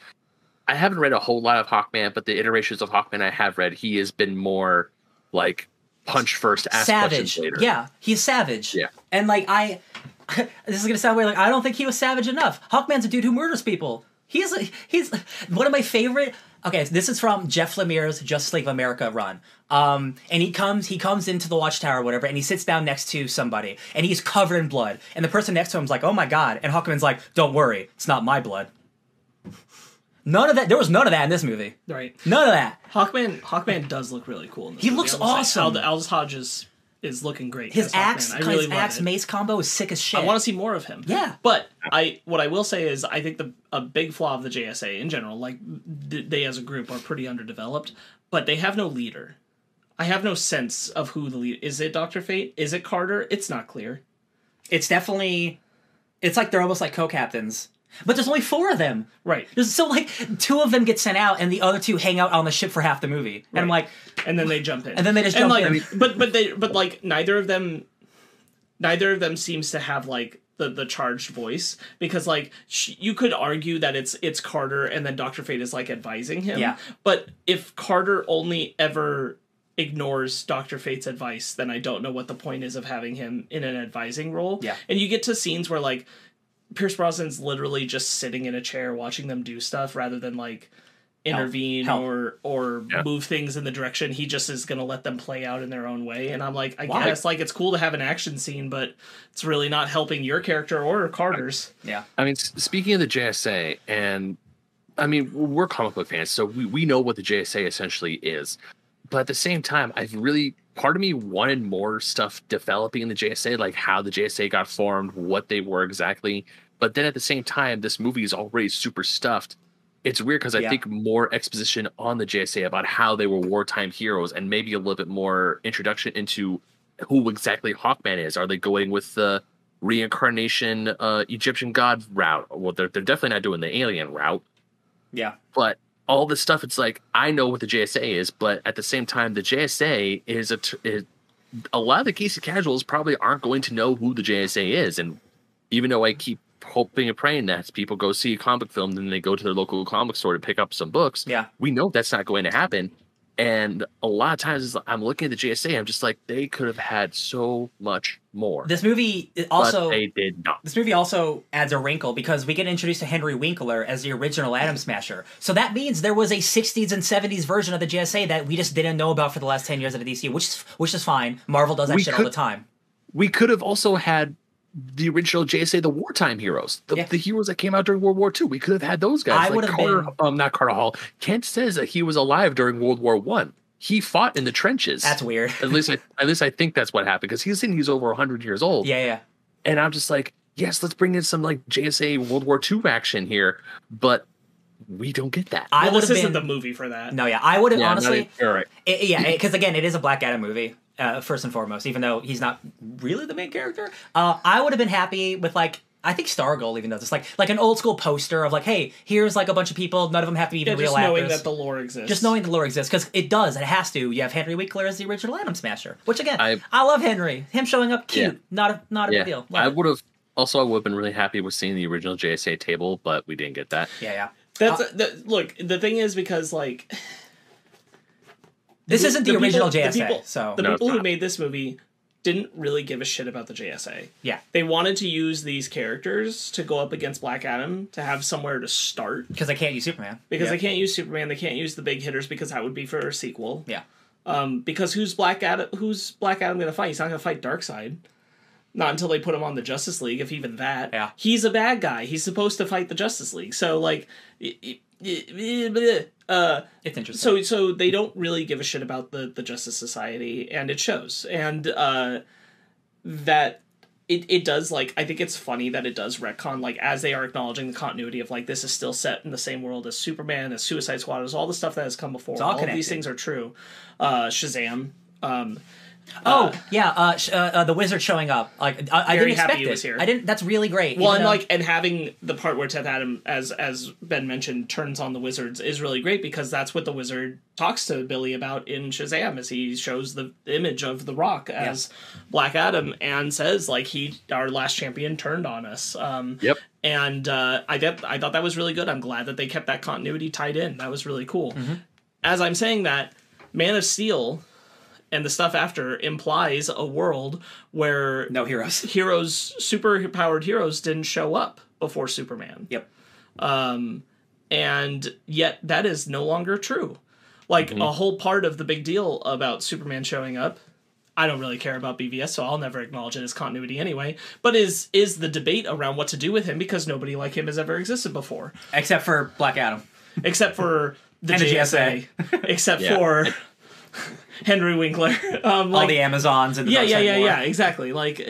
I haven't read a whole lot of Hawkman, but the iterations of Hawkman I have read, he has been more, like, punch first, ask questions later. Yeah, he's savage. Yeah. And, like, this is going to sound weird, like, I don't think he was savage enough. Hawkman's a dude who murders people. He's one of my favorite... Okay, so this is from Jeff Lemire's Justice League of America run. And he comes into the Watchtower or whatever, and he sits down next to somebody, and he's covered in blood. And the person next to him's like, oh my god. And Hawkman's like, don't worry, it's not my blood. None of that. There was none of that in this movie. Right. None of that. Hawkman does look really cool in this movie. He looks awesome. Aldis Hodge is looking great. His axe, mace combo is sick as shit. I want to see more of him. Yeah. But what I will say is I think a big flaw of the JSA in general, like they as a group are pretty underdeveloped, but they have no leader. I have no sense of who the leader is. Is it Dr. Fate? Is it Carter? It's not clear. It's definitely... It's like they're almost like co-captains. But there's only four of them. Right. So, like, two of them get sent out, and the other two hang out on the ship for half the movie. Right. And I'm like... And then they jump in. And then they just jump in. But neither of them seems to have, like, the charged voice. Because, like, you could argue that it's Carter, and then Dr. Fate is, like, advising him. Yeah. But if Carter only ever... ignores Dr. Fate's advice, then I don't know what the point is of having him in an advising role. Yeah. And you get to scenes where, like, Pierce Brosnan's literally just sitting in a chair watching them do stuff rather than, like, intervene or move things in the direction. He just is going to let them play out in their own way. And I'm like, I guess, like, it's cool to have an action scene, but it's really not helping your character or Carter's. Yeah. I mean, speaking of the JSA, and, I mean, we're comic book fans, so we know what the JSA essentially is. But at the same time, part of me wanted more stuff developing in the JSA, like how the JSA got formed, what they were exactly. But then at the same time, this movie is already super stuffed. It's weird because I think more exposition on the JSA about how they were wartime heroes, and maybe a little bit more introduction into who exactly Hawkman is. Are they going with the reincarnation Egyptian god route? Well, they're definitely not doing the alien route. Yeah. But all this stuff, it's like, I know what the JSA is, but at the same time, the JSA is a lot of the Casey casuals probably aren't going to know who the JSA is. And even though I keep hoping and praying that people go see a comic film, then they go to their local comic store to pick up some books. Yeah. We know that's not going to happen. And a lot of times I'm looking at the JSA, I'm just like, they could have had so much more. This movie also adds a wrinkle because we get introduced to Henry Winkler as the original Atom Smasher. So that means there was a 60s and 70s version of the JSA that we just didn't know about for the last 10 years of the DC, which is fine. Marvel does that all the time. We could have also had the original JSA, the wartime heroes, the heroes that came out during World War II. We could have had those guys. I would have been not Carter Hall. Kent says that he was alive during World War I. He fought in the trenches. That's weird. At least I think that's what happened, because he's saying he's over 100 years old. Yeah, yeah. And I'm just like, yes, let's bring in some like JSA World War II action here, but we don't get that. This isn't the movie for that. No, yeah, I would have honestly. All right. Because again, it is a Black Adam movie. First and foremost, even though he's not really the main character, I would have been happy with, like, I think Stargirl even does this, like an old school poster of like, hey, here's like a bunch of people, none of them have to be even real actors. Just knowing the lore exists, because it does, it has to. You have Henry Winkler as the original Atom Smasher, which again, I love Henry. Him showing up, cute, not a big deal. I would have been really happy with seeing the original JSA table, but we didn't get that. Yeah, yeah. Look, the thing is, because like. This isn't the original JSA, who made this movie didn't really give a shit about the JSA. Yeah. They wanted to use these characters to go up against Black Adam to have somewhere to start. Because they can't use Superman. Because they can't use Superman. They can't use the big hitters because that would be for a sequel. Yeah. Because who's Black Adam going to fight? He's not going to fight Darkseid. Not until they put him on the Justice League, if even that. Yeah. He's a bad guy. He's supposed to fight the Justice League. So, like... it's interesting. So they don't really give a shit about the Justice Society, and it shows. And that it does, like, I think it's funny that it does retcon, like, as they are acknowledging the continuity of, like, this is still set in the same world as Superman, as Suicide Squad, as all the stuff that has come before. All of these things are true. Shazam. The wizard showing up. Like, I didn't expect he was here. I didn't. That's really great. Well, and having the part where Ted Adam, as Ben mentioned, turns on the wizards is really great, because that's what the wizard talks to Billy about in Shazam, as he shows the image of the Rock as Black Adam and says, like, our last champion turned on us. Yep. And I thought that was really good. I'm glad that they kept that continuity tied in. That was really cool. Mm-hmm. As I'm saying that, Man of Steel. And the stuff after implies a world where no heroes, super-powered heroes didn't show up before Superman. Yep. And yet that is no longer true. Like a whole part of the big deal about Superman showing up. I don't really care about BVS, so I'll never acknowledge it as continuity anyway, but is the debate around what to do with him, because nobody like him has ever existed before. Except for Black Adam. Except for the JSA. Except for... Henry Winkler, all the Amazons and the Dark Side War. Exactly. Like,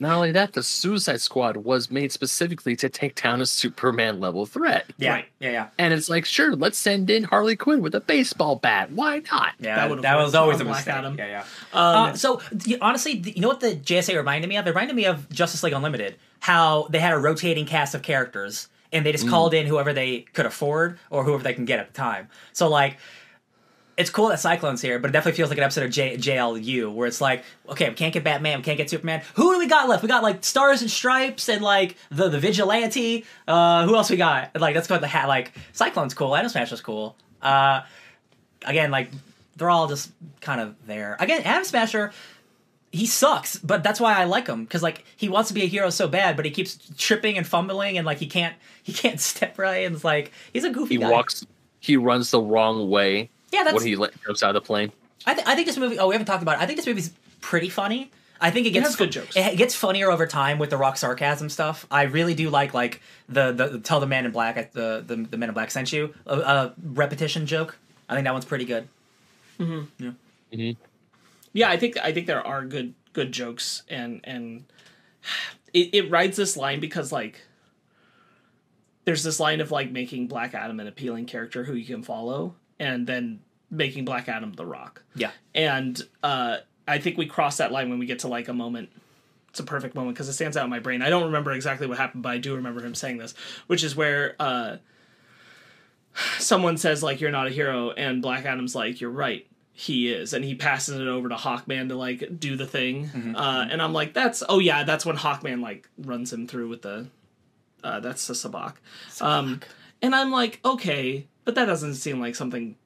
not only that, the Suicide Squad was made specifically to take down a Superman level threat. Yeah, right. Yeah, yeah. And it's like, sure, let's send in Harley Quinn with a baseball bat. Why not? Yeah, that was always a mistake. Adam. Yeah, yeah. You know what the JSA reminded me of? It reminded me of Justice League Unlimited, how they had a rotating cast of characters, and they just called in whoever they could afford or whoever they can get at the time. So like. It's cool that Cyclone's here, but it definitely feels like an episode of JLU, where it's like, okay, we can't get Batman, we can't get Superman. Who do we got left? We got, like, Stars and Stripes and, like, the Vigilante. Who else we got? Like, let's go with the hat. Like, Cyclone's cool. Atom Smasher's cool. Again, like, they're all just kind of there. Again, Atom Smasher, he sucks, but that's why I like him, because like he wants to be a hero so bad, but he keeps tripping and fumbling, and like he can't step right, and it's like he's a goofy guy. He runs the wrong way. Yeah, that's when he jumps out of the plane. I think this movie. Oh, we haven't talked about it. I think this movie's pretty funny. I think it has good jokes. It gets funnier over time with the Rock sarcasm stuff. I really do like the tell the man in black the man in black sent you a repetition joke. I think that one's pretty good. Mm-hmm. Yeah. Mm-hmm. Yeah, I think there are good jokes, and it rides this line because like there's this line of like making Black Adam an appealing character who you can follow, and then making Black Adam the Rock. Yeah, and I think we cross that line when we get to like a moment. It's a perfect moment because it stands out in my brain. I don't remember exactly what happened, but I do remember him saying this, which is where someone says like you're not a hero, and Black Adam's like you're right. He is, and he passes it over to Hawkman to like do the thing, mm-hmm. And I'm like, that's when Hawkman like runs him through with the, that's the Sabbac, and I'm like, okay, but that doesn't seem like something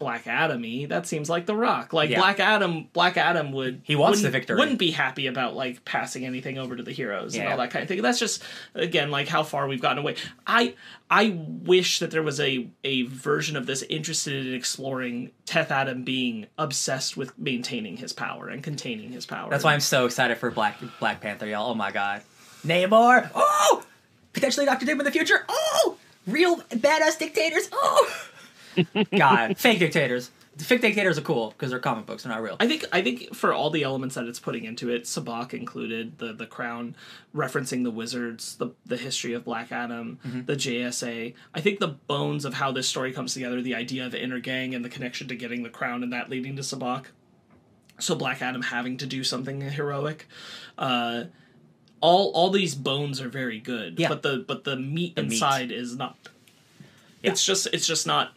Black Adam-y. That seems like the Rock, like yeah. Black Adam wouldn't be happy about like passing anything over to the heroes and all that kind of thing. That's just again like how far we've gotten away. I wish that there was a version of this interested in exploring Teth Adam being obsessed with maintaining his power and containing his power. That's why I'm so excited for Black Panther, y'all. Oh my god. Namor! Oh! Potentially Dr. Doom in the future! Oh! Real badass dictators! Oh! God. Fake dictators. Fake dictators are cool because they're comic books, they're not real. I think for all the elements that it's putting into it, Sabbac included, the crown, referencing the wizards, the history of Black Adam, mm-hmm. the JSA. I think the bones of how this story comes together, the idea of Intergang and the connection to getting the crown and that leading to Sabbac. So Black Adam having to do something heroic. All these bones are very good, yeah. but the meat inside is not. Yeah. It's just not.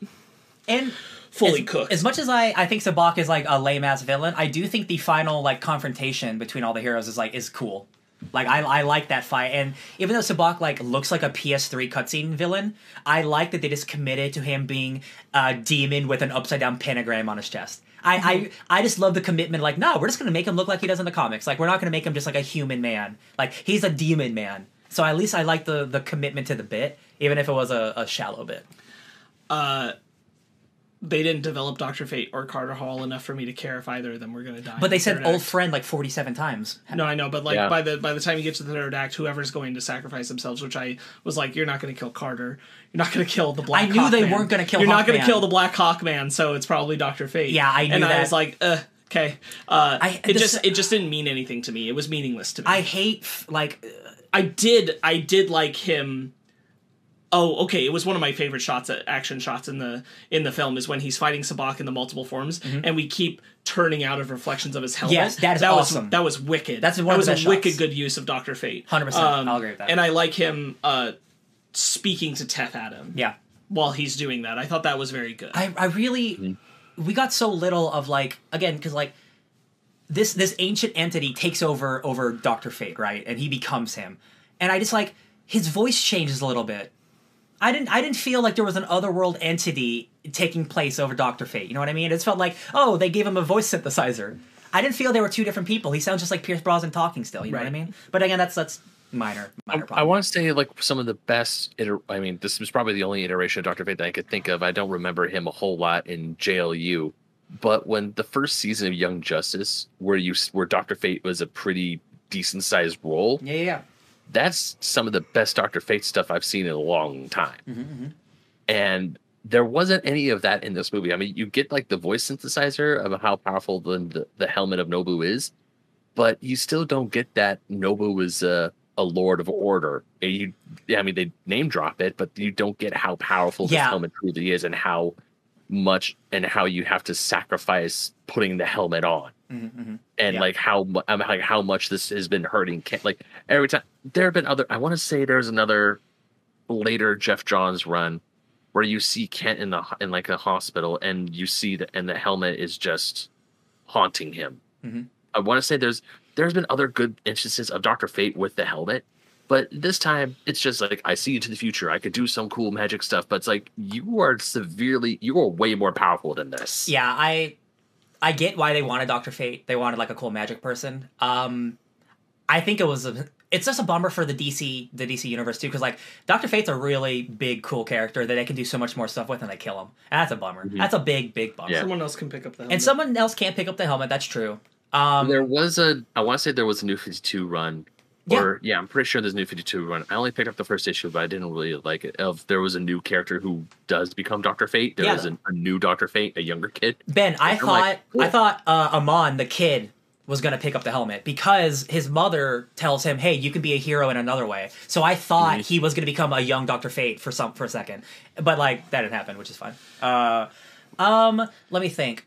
And fully cooked. As much as I think Sabbac is like a lame ass villain, I do think the final like confrontation between all the heroes is cool. Like I like that fight, and even though Sabbac like looks like a PS3 cutscene villain, I like that they just committed to him being a demon with an upside down pentagram on his chest. I just love the commitment. Like no, we're just gonna make him look like he does in the comics. Like we're not gonna make him just like a human man. Like he's a demon man. So at least I like the commitment to the bit, even if it was a shallow bit. They didn't develop Doctor Fate or Carter Hall enough for me to care if either of them were going to die. But they said old friend like 47 times. No, I know, but like by the time you get to the third act, whoever's going to sacrifice themselves, which I was like, you're not going to kill Carter. You're not going to kill the Black Hawkman. I knew they weren't going to kill Hawkman. You're not going to kill the Black Hawkman, so it's probably Doctor Fate. Yeah, I knew that. And I was like, okay. It just didn't mean anything to me. It was meaningless to me. I hate like... I did like him... Oh, okay. It was one of my favorite action shots in the film, is when he's fighting Sabbac in the multiple forms, mm-hmm. and we keep turning out of reflections of his helmet. Yes, that awesome. That was wicked. That was a wicked good use of Dr. Fate. 100%. I'll agree with that. And I like him speaking to Teth Adam. Yeah. While he's doing that, I thought that was very good. We got so little of like, again, because like this ancient entity takes over Dr. Fate, right, and he becomes him, and I just like his voice changes a little bit. I didn't feel like there was an otherworld entity taking place over Dr. Fate. You know what I mean? It felt like, oh, they gave him a voice synthesizer. I didn't feel they were two different people. He sounds just like Pierce Brosnan talking still. You know what I mean? But again, that's minor problem. I want to say like some of the best. This was probably the only iteration of Dr. Fate that I could think of. I don't remember him a whole lot in JLU, but when the first season of Young Justice, where Dr. Fate was a pretty decent sized role. Yeah. That's some of the best Dr. Fate stuff I've seen in a long time. Mm-hmm, mm-hmm. And there wasn't any of that in this movie. I mean, you get like the voice synthesizer of how powerful the helmet of Nabu is, but you still don't get that Nabu is a Lord of Order. They name drop it, but you don't get how powerful this helmet truly is and how much and how you have to sacrifice putting the helmet on. Mm-hmm. And like how much this has been hurting. Like every time there have been other. I want to say there's another later Geoff Johns run where you see Kent in like a hospital, and you see the helmet is just haunting him. Mm-hmm. I want to say there's been other good instances of Dr. Fate with the helmet, but this time it's just like, I see into the future. I could do some cool magic stuff, but it's like you are way more powerful than this. Yeah, I. I get why they wanted Doctor Fate. They wanted like a cool magic person. I think it was it's just a bummer for the DC universe too, because like Doctor Fate's a really big cool character that they can do so much more stuff with, and they kill him. And that's a bummer. Mm-hmm. That's a big bummer. Yeah. Someone else can pick up the helmet. And someone else can't pick up the helmet. That's true. There was a New 52 run. Yeah. Or yeah, I'm pretty sure there's a New 52 run. I only picked up the first issue, but I didn't really like it. If there was a new character who does become Dr. Fate. There is a new Dr. Fate, a younger kid. Ben, I thought Amon, the kid, was going to pick up the helmet because his mother tells him, hey, you can be a hero in another way. So I thought he was going to become a young Dr. Fate for a second. But like that didn't happen, which is fine. Let me think.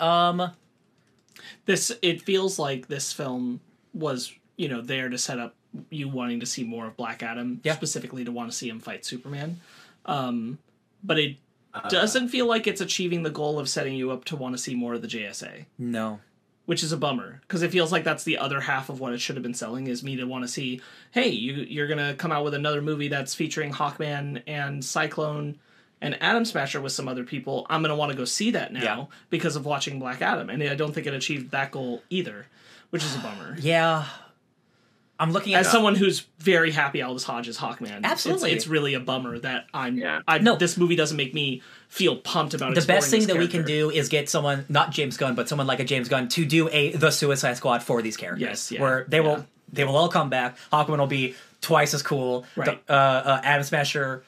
It feels like this film was, there to set up you wanting to see more of Black Adam, specifically to want to see him fight Superman. But it doesn't feel like it's achieving the goal of setting you up to want to see more of the JSA. No. Which is a bummer, because it feels like that's the other half of what it should have been selling, is me to want to see, hey, you're going to come out with another movie that's featuring Hawkman and Cyclone and Atom Smasher with some other people. I'm going to want to go see that now because of watching Black Adam. And I don't think it achieved that goal either, which is a bummer. Yeah. I'm looking at someone who's very happy Aldis Hodge is Hawkman. Absolutely, it's really a bummer that this movie doesn't make me feel pumped about. The best thing that we can do is get someone, not James Gunn, but someone like a James Gunn, to do the Suicide Squad for these characters. Yes, yeah, where they will all come back. Hawkman will be twice as cool. Right. Atom Smasher.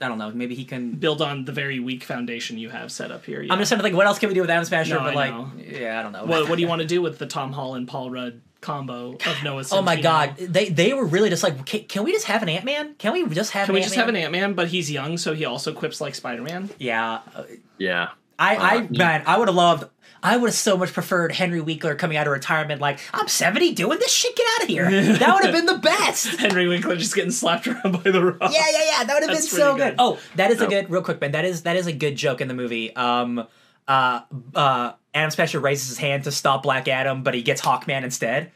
I don't know. Maybe he can build on the very weak foundation you have set up here. Yeah. I'm just trying to think. What else can we do with Atom Smasher? I don't know. Well, what do you want to do with the Tom Holland Paul Rudd combo of Noah Centineo? Oh my God, they were really just like, can we just have an Ant-Man? Can we just have an Ant-Man? But he's young, so he also quips like Spider-Man. Yeah, yeah. I would have so much preferred Henry Winkler coming out of retirement like, I'm 70 doing this shit, get out of here. That would have been the best. Henry Winkler just getting slapped around by the rock. Yeah. That would have been so good. Oh, that is a good, real quick, Ben, that is a good joke in the movie. Atom Smasher raises his hand to stop Black Adam, but he gets Hawkman instead.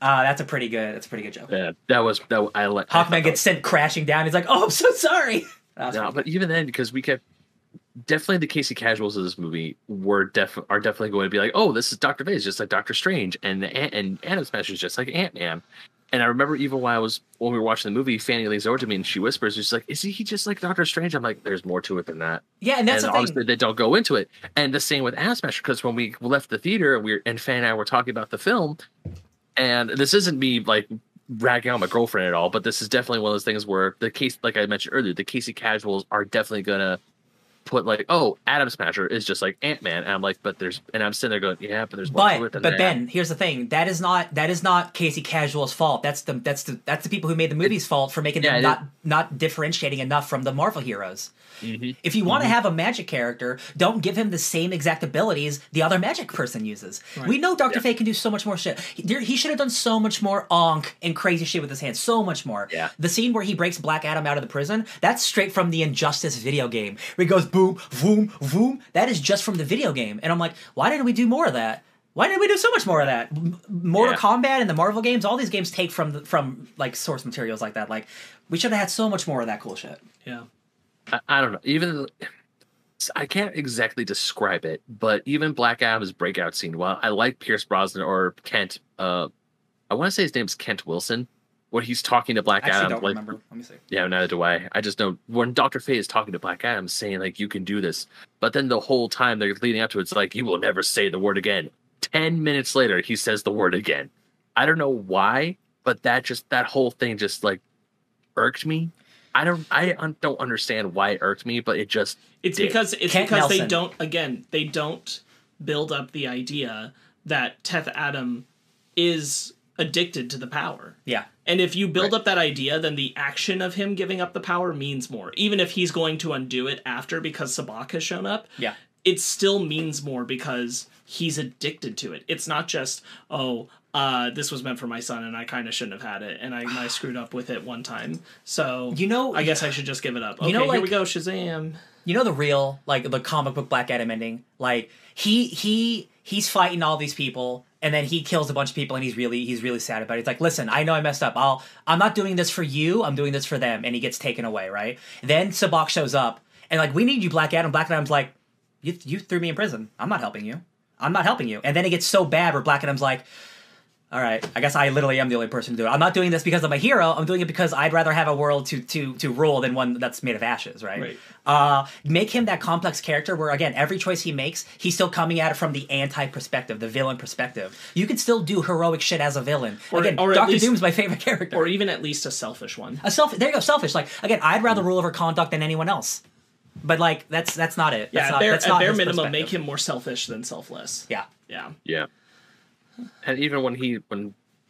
That's a pretty good joke. Yeah, Hawkman gets sent crashing down. He's like, oh, I'm so sorry. But even then, because we kept, definitely the Casey Casuals of this movie are definitely going to be like, oh, this is Dr. Fate, just like Doctor Strange, and Atom Smasher is just like Ant-Man. And I remember even when we were watching the movie, Fanny leans over to me and she whispers, she's like, is he just like Doctor Strange? I'm like, there's more to it than that. Yeah, and that's the thing. Obviously they don't go into it. And the same with Atom Smasher, because when we left the theater and Fanny and I were talking about the film, and this isn't me like ragging on my girlfriend at all, but this is definitely one of those things where like I mentioned earlier, the Casey Casuals are definitely going to put like, oh, Atom Smasher is just like Ant-Man, and I'm like, and I'm sitting there going, yeah, but there's more to it than that. But Ben, here's the thing: that is not Casey Casual's fault. That's the people who made the movie's fault for making them not differentiating enough from the Marvel heroes. Mm-hmm. If you want to have a magic character, don't give him the same exact abilities the other magic person uses. Right. We know Dr. Fate can do so much more shit. He should have done so much more onk and crazy shit with his hands, so much more. Yeah. The scene where he breaks Black Adam out of the prison, that's straight from the Injustice video game. Where he goes, boom, boom, boom. That is just from the video game. And I'm like, why didn't we do more of that? Why didn't we do so much more of that? Mortal Kombat and the Marvel games, all these games take from like source materials like that. Like, we should have had so much more of that cool shit. Yeah. I don't know. Even I can't exactly describe it, but even Black Adam's breakout scene, while I like Pierce Brosnan or Kent, I want to say his name's Kent Wilson, where he's talking to Black Adam. I don't remember. Let me see. Yeah, neither do I. I just know when Dr. Fate is talking to Black Adam, saying like, "You can do this," but then the whole time they're leading up to it, it's like, "You will never say the word again." 10 minutes later, he says the word again. I don't know why, but that whole thing just like irked me. I don't understand why it irked me, but it's because they don't build up the idea that Teth Adam is addicted to the power. Yeah. And if you build up that idea, then the action of him giving up the power means more. Even if he's going to undo it after because Sabbac has shown up. Yeah. It still means more because he's addicted to it. It's not just, oh, this was meant for my son, and I kind of shouldn't have had it, and I screwed up with it one time. So I guess I should just give it up. Okay, here we go, Shazam. The real, like, the comic book Black Adam ending. Like, he's fighting all these people, and then he kills a bunch of people, and he's really sad about it. He's like, listen, I know I messed up. I'm not doing this for you. I'm doing this for them. And he gets taken away, right? Then Sabbac shows up, and like, we need you, Black Adam. Black Adam's like, you threw me in prison. I'm not helping you. I'm not helping you. And then it gets so bad where Black Adam's like, all right, I guess I literally am the only person to do it. I'm not doing this because I'm a hero. I'm doing it because I'd rather have a world to rule than one that's made of ashes, right? Make him that complex character where, again, every choice he makes, he's still coming at it from the anti-perspective, the villain perspective. You can still do heroic shit as a villain. Or, again, or Doctor Doom's my favorite character. Or even at least a selfish one. There you go, selfish. Like, again, I'd rather rule over Kahndaq than anyone else. But, like, that's not it. Yeah, at bare minimum, make him more selfish than selfless. Yeah. Yeah. Yeah. And even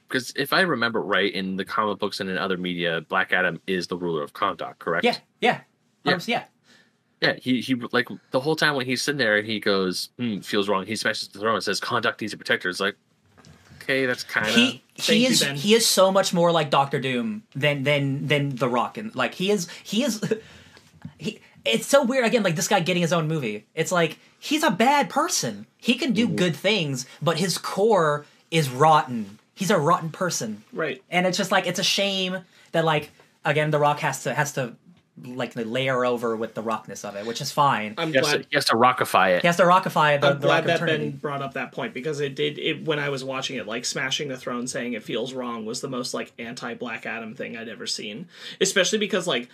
because if I remember right, in the comic books and in other media, Black Adam is the ruler of Kahndaq, correct? Yeah. He like the whole time when he's sitting there and he goes, feels wrong. He smashes the throne and says, "Kahndaq needs a protector." It's like, okay, that's kind of he is so much more like Doctor Doom than The Rock, and like he is. It's so weird, again, like, this guy getting his own movie. It's like, he's a bad person. He can do good things, but his core is rotten. He's a rotten person. Right. And it's just, like, it's a shame that, like, again, The Rock has to like, layer over with the rockness of it, which is fine. I'm glad he has to rockify it. He has to rockify it. I'm glad that Ben brought up that point, because it did, when I was watching it, like, smashing the throne, saying it feels wrong was the most, like, anti-Black Adam thing I'd ever seen. Especially because, like,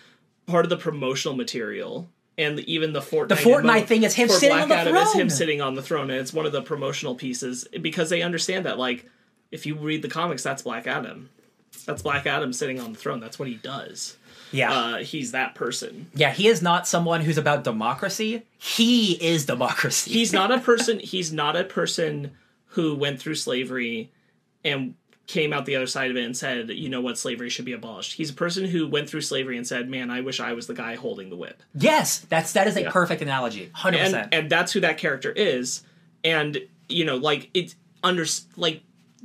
part of the promotional material and even the Fortnite thing is him sitting on the throne. Black Adam is him sitting on the throne, and it's one of the promotional pieces because they understand that, like, if you read the comics, that's Black Adam. That's Black Adam sitting on the throne. That's what he does. Yeah. He's that person. Yeah, he is not someone who's about democracy. He is democracy. He's not a person who went through slavery and came out the other side of it and said, you know what, slavery should be abolished. He's a person who went through slavery and said, man, I wish I was the guy holding the whip. Yes, that is a perfect analogy, 100%. And that's who that character is. And, you know, like, it's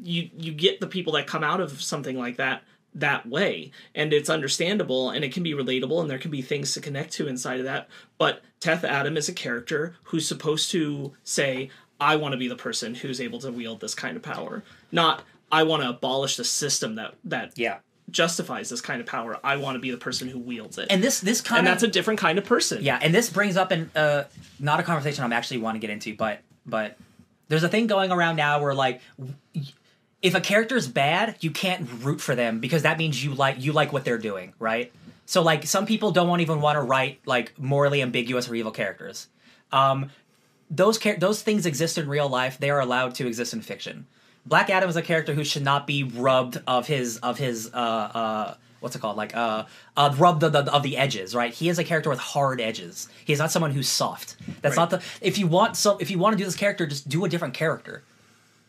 you get the people that come out of something like that way, and it's understandable, and it can be relatable, and there can be things to connect to inside of that. But Teth Adam is a character who's supposed to say, I want to be the person who's able to wield this kind of power, not I want to abolish the system that justifies this kind of power. I want to be the person who wields it. And that's a different kind of person. Yeah, and this brings up not a conversation I'm actually want to get into, but there's a thing going around now where, like, if a character's bad, you can't root for them because that means you like what they're doing, right? So, like, some people don't even want to write, like, morally ambiguous or evil characters. Those things exist in real life. They are allowed to exist in fiction. Black Adam is a character who should not be rubbed of the edges, right? He is a character with hard edges. He is not someone who's soft. That's right. Not the if you want to do this character, just do a different character.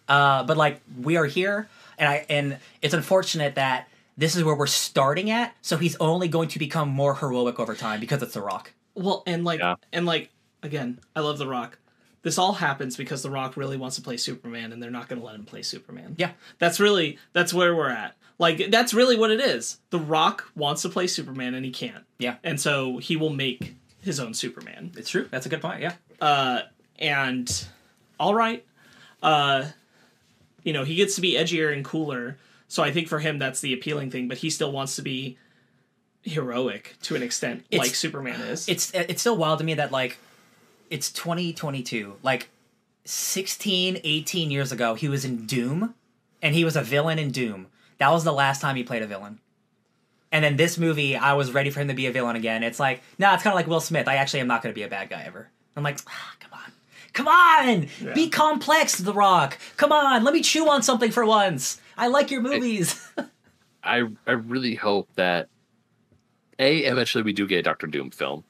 But, like, we are here, and it's unfortunate that this is where we're starting at. So he's only going to become more heroic over time because it's The Rock. Well, again, I love The Rock. This all happens because The Rock really wants to play Superman, and they're not going to let him play Superman. Yeah. That's where we're at. Like, that's really what it is. The Rock wants to play Superman, and he can't. Yeah. And so he will make his own Superman. It's true. That's a good point, yeah. And, all right. You know, he gets to be edgier and cooler, so I think for him that's the appealing thing, but he still wants to be heroic to an extent, like Superman is. It's so wild to me that, like, it's 2022. Like, 16, 18 years ago, he was in Doom, and he was a villain in Doom. That was the last time he played a villain. And then this movie, I was ready for him to be a villain again. It's like, no, it's kind of like Will Smith. I actually am not going to be a bad guy ever. I'm like, come on! Yeah. Be complex, The Rock! Come on, let me chew on something for once! I like your movies! I really hope that, A, eventually we do get a Doctor Doom film,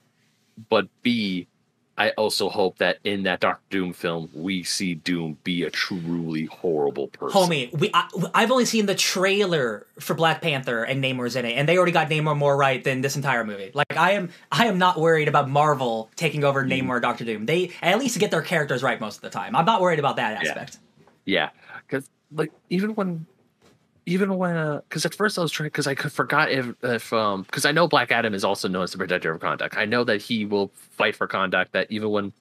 but B, I also hope that in that Doctor Doom film, we see Doom be a truly horrible person. Homie, I've only seen the trailer for Black Panther and Namor's in it, and they already got Namor more right than this entire movie. Like, I am not worried about Marvel taking over Namor and Doctor Doom. They at least get their characters right most of the time. I'm not worried about that aspect. Yeah, because like even when because at first I was trying because I forgot if because I know Black Adam is also known as the protector of Kahndaq. I know that he will fight for Kahndaq. That even when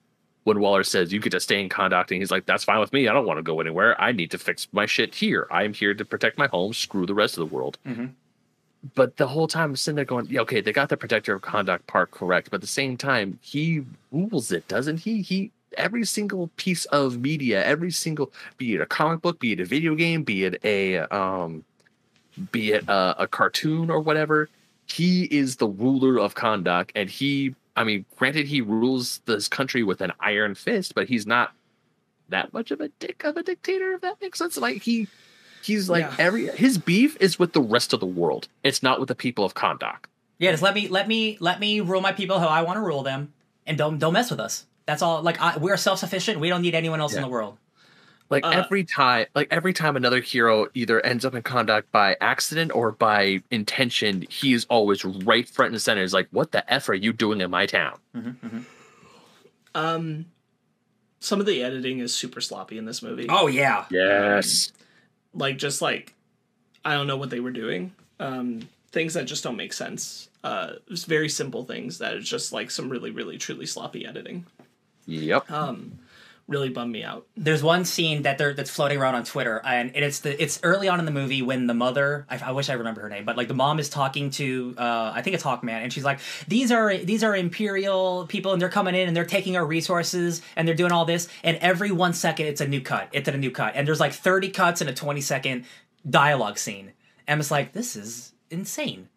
Waller says you get to stay in Kahndaq, and he's like, that's fine with me. I don't want to go anywhere. I need to fix my shit here. I'm here to protect my home. Screw the rest of the world. Mm-hmm. But the whole time I'm sitting there going, yeah, okay, they got the protector of Kahndaq part correct, but at the same time he rules it, doesn't he? He every single piece of media, every single, be it a comic book, be it a video game, be it a cartoon or whatever, he is the ruler of Kahndaq. And he, I mean, granted, he rules this country with an iron fist, but he's not that much of a dictator, if that makes sense. Like he's like, yeah, his beef is with the rest of the world. It's not with the people of Kahndaq. Yeah, just let me rule my people how I want to rule them, and don't mess with us. That's all. Like we're self-sufficient. We don't need anyone else in the world. Like every time another hero either ends up in Kahndaq by accident or by intention, he is always right front and center. He's like, "What the F are you doing in my town?" Mm-hmm, mm-hmm. Some of the editing is super sloppy in this movie. Oh yeah, yes. Just I don't know what they were doing. Things that just don't make sense. It's very simple things that is just like some really, really, truly sloppy editing. Yep. Really bummed me out. There's one scene that's floating around on Twitter, and it's early on in the movie when the mother, I wish I remember her name, but the mom is talking to I think it's Hawkman, and she's like, these are Imperial people, and they're coming in and they're taking our resources and they're doing all this, and every 1 second it's a new cut, and there's 30 cuts in a 20-second dialogue scene. And it's like, this is insane.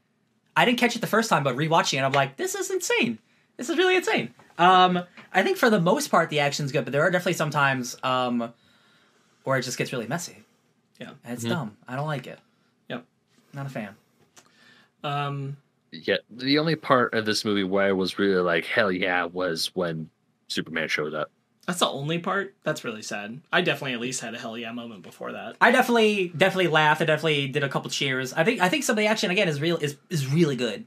I didn't catch it the first time, but rewatching it, I'm like, this is insane. This is really insane. I think for the most part the action's good, but there are definitely some times where it just gets really messy. Yeah. And it's dumb. I don't like it. Yep. Not a fan. Yeah, the only part of this movie where I was really like, hell yeah, was when Superman showed up. That's the only part? That's really sad. I definitely at least had a hell yeah moment before that. I definitely laughed. I definitely did a couple cheers. I think some of the action again is really good.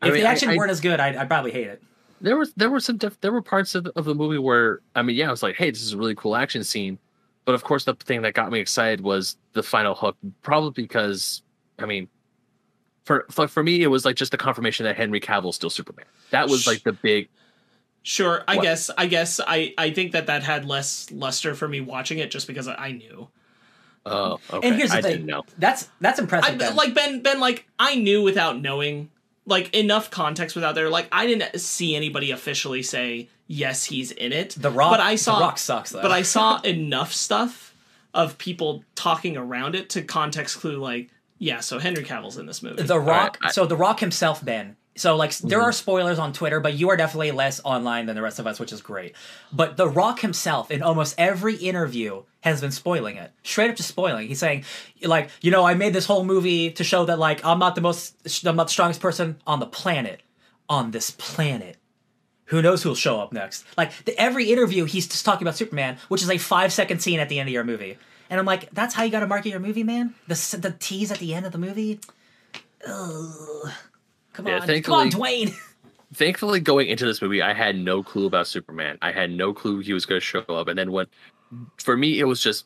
If the action weren't as good, I'd probably hate it. There were parts of the movie where, I mean, yeah, I was like, hey, this is a really cool action scene. But of course, the thing that got me excited was the final hook, probably because, I mean, for me, it was just the confirmation that Henry Cavill is still Superman. That was the big. Sure. I guess I think that had less luster for me watching it just because I knew. Oh, okay. And here's the thing. Didn't know. That's impressive. Ben, I knew without knowing. Enough context without there. I didn't see anybody officially say, yes, he's in it. The Rock sucks, though. But I saw enough stuff of people talking around it to context clue, yeah, so Henry Cavill's in this movie. The Rock, right, so The Rock himself, Ben. So, there are spoilers on Twitter, but you are definitely less online than the rest of us, which is great. But The Rock himself, in almost every interview, has been spoiling it. Straight up just spoiling. He's saying, I made this whole movie to show that, I'm not the strongest person on the planet. On this planet. Who knows who'll show up next? Every interview, he's just talking about Superman, which is a 5-second scene at the end of your movie. And I'm like, that's how you gotta market your movie, man? The tease at the end of the movie? Ugh. Come on, Dwayne. Thankfully, going into this movie, I had no clue about Superman. I had no clue he was going to show up. And then for me, it was just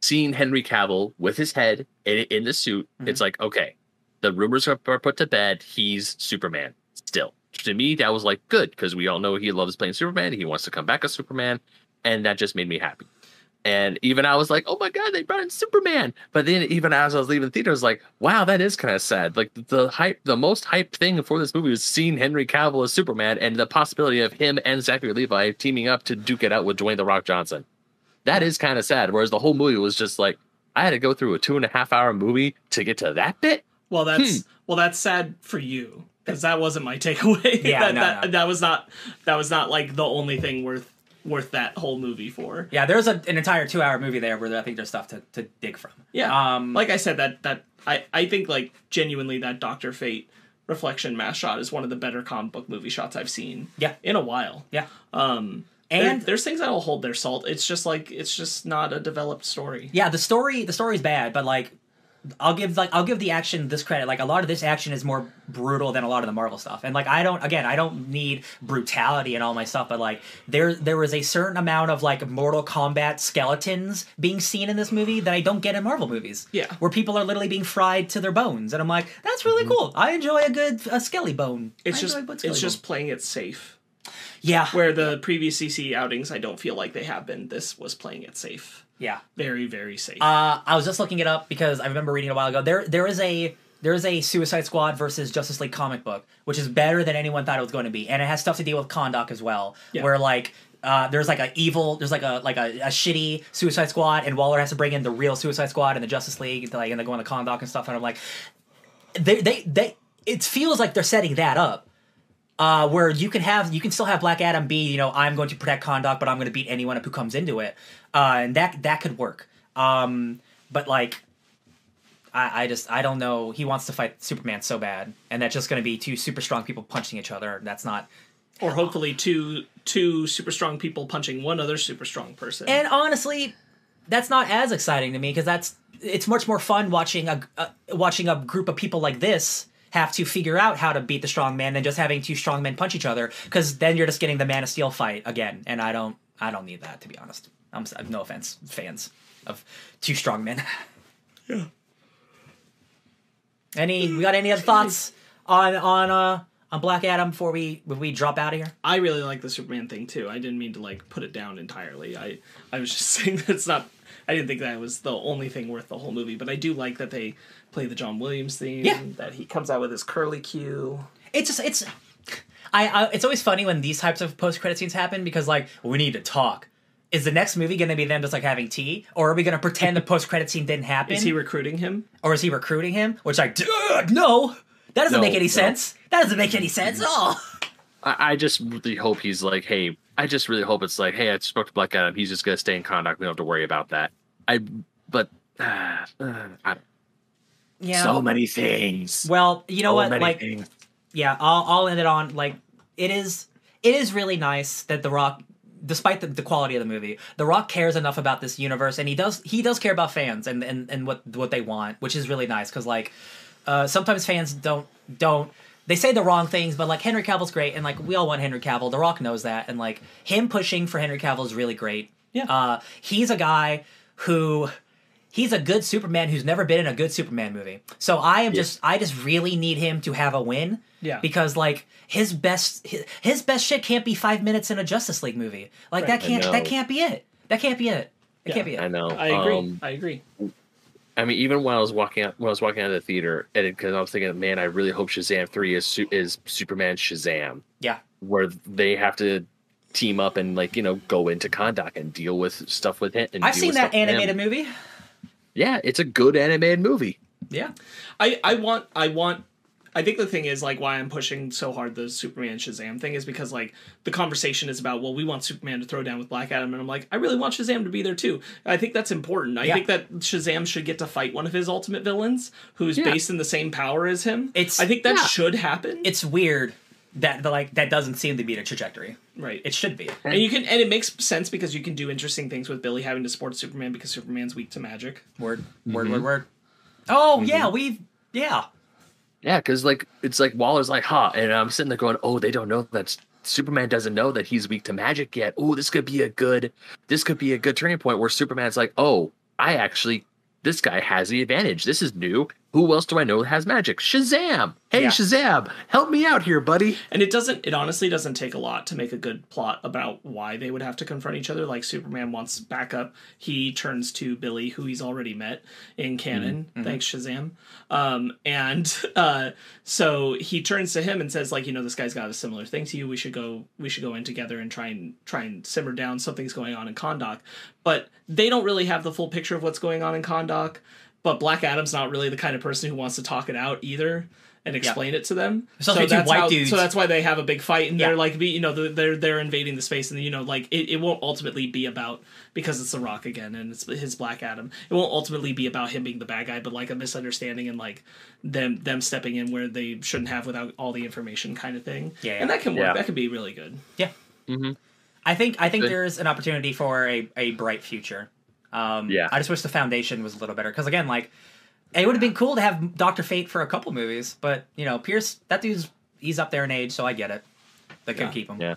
seeing Henry Cavill with his head in the suit. Mm-hmm. It's like, okay, the rumors are put to bed. He's Superman still. To me, that was good, because we all know he loves playing Superman. He wants to come back as Superman. And that just made me happy. And even I was like, oh my God, they brought in Superman. But then even as I was leaving the theater, I was like, wow, that is kind of sad. The most hyped thing for this movie was seeing Henry Cavill as Superman and the possibility of him and Zachary Levi teaming up to duke it out with Dwayne "The Rock" Johnson. That is kind of sad. Whereas the whole movie was just I had to go through a 2.5-hour movie to get to that bit. Well, that's sad for you, because that wasn't my takeaway. Yeah, that was not the only thing worth that whole movie for. Yeah, there's an entire 2-hour movie there where I think there's stuff to dig from. Yeah. I said, I think genuinely that Doctor Fate reflection mass shot is one of the better comic book movie shots I've seen. Yeah. In a while. Yeah. And there's things that'll hold their salt. It's just it's just not a developed story. Yeah, the story's bad, but I'll give the action this credit. A lot of this action is more brutal than a lot of the Marvel stuff. And I don't need brutality and all my stuff, but there was a certain amount of Mortal Kombat skeletons being seen in this movie that I don't get in Marvel movies. Yeah. Where people are literally being fried to their bones, and I'm like, that's really cool. I enjoy a good skelly bone. It's just playing it safe. Yeah. Where the previous CC outings, I don't feel like they have been. This was playing it safe. Yeah. Very, very safe. I was just looking it up because I remember reading it a while ago. There is a There's a Suicide Squad versus Justice League comic book, which is better than anyone thought it was going to be, and it has stuff to deal with Kahndaq as well, where like there's like a evil, there's like a shitty Suicide Squad, and Waller has to bring in the real Suicide Squad and the Justice League, like, and they go into Kahndaq and stuff, and I'm like, they it feels like they're setting that up. Where you can still have Black Adam be, you know, I'm going to protect Kahndaq, but I'm going to beat anyone up who comes into it, and that could work. But like, I don't know. He wants to fight Superman so bad, and that's just going to be two super strong people punching each other. That's not, or hopefully two super strong people punching one other super strong person. And honestly, that's not as exciting to me because it's much more fun watching a group of people like this have to figure out how to beat the strong man than just having two strong men punch each other, because then you're just getting the Man of Steel fight again, and I don't need that, to be honest. No offense, fans of two strong men. Yeah. We got any other thoughts on Black Adam before we drop out of here? I really like the Superman thing too. I didn't mean to like put it down entirely. I was just saying that it's not. I didn't think that was the only thing worth the whole movie, but I do like that they play the John Williams theme, that he comes out with his curly cue. It's always funny when these types of post-credit scenes happen, because like, we need to talk. Is the next movie going to be them just like having tea, or are we going to pretend the post-credit scene didn't happen? Is he recruiting him? Which like, dude, no, that doesn't make any sense. That doesn't make any sense at all. I just really hope he's like, hey, I spoke to Black Adam. He's just going to stay in Kahndaq. We don't have to worry about that. So many things. Well, you know so what? Like, things. Yeah, I'll end it on like, it is really nice that The Rock, despite the quality of the movie, The Rock cares enough about this universe, and he does care about fans and what they want, which is really nice, because like, sometimes fans don't. They say the wrong things, but, like, Henry Cavill's great, and, like, we all want Henry Cavill. The Rock knows that, and, like, him pushing for Henry Cavill is really great. Yeah. He's a guy who... He's a good Superman who's never been in a good Superman movie. So I just really need him to have a win. Yeah. Because, like, his best shit can't be 5 minutes in a Justice League movie. Like, right. That can't be it. It can't be it. I know. I agree. I mean, even when I was walking out of the theater, because I was thinking, man, I really hope Shazam 3 is Superman Shazam. Yeah. Where they have to team up and, like, you know, go into Kahndaq and deal with stuff with him. And I've seen that animated movie. Yeah, it's a good animated movie. Yeah. I think the thing is, like, why I'm pushing so hard the Superman Shazam thing is because, like, the conversation is about, well, we want Superman to throw down with Black Adam, and I'm like, I really want Shazam to be there too. I think that's important. I think that Shazam should get to fight one of his ultimate villains who's based in the same power as him. I think that should happen. It's weird that that doesn't seem to be the trajectory. Right. It should be. And it makes sense because you can do interesting things with Billy having to support Superman because Superman's weak to magic. Word. Oh, yeah. Yeah, because, like, it's like Waller's like, huh, and I'm sitting there going, oh, they don't know that Superman doesn't know that he's weak to magic yet. Oh, this could be a good turning point where Superman's like, oh, this guy has the advantage. This is new. Who else do I know has magic? Shazam! Hey, yeah. Shazam, help me out here, buddy. And it honestly doesn't take a lot to make a good plot about why they would have to confront each other. Like, Superman wants backup. He turns to Billy, who he's already met in canon. Mm-hmm. Thanks, Shazam. So he turns to him and says, like, you know, this guy's got a similar thing to you. We should go in together and try and simmer down. Something's going on in Kahndaq. But they don't really have the full picture of what's going on in Kahndaq. But Black Adam's not really the kind of person who wants to talk it out either and explain it to them. So that's why they have a big fight, and they're like, you know, they're invading the space, and, you know, like, it won't ultimately be about, because it's The Rock again and it's his Black Adam, it won't ultimately be about him being the bad guy, but like a misunderstanding and like them stepping in where they shouldn't have without all the information kind of thing. Yeah, and that can work. Yeah. That can be really good. Yeah. Mm-hmm. I think there's an opportunity for a bright future. I just wish the foundation was a little better, because again, like, it would have been cool to have Doctor Fate for a couple movies, but, you know, Pierce, he's up there in age, so I get it. They can keep him. Yeah.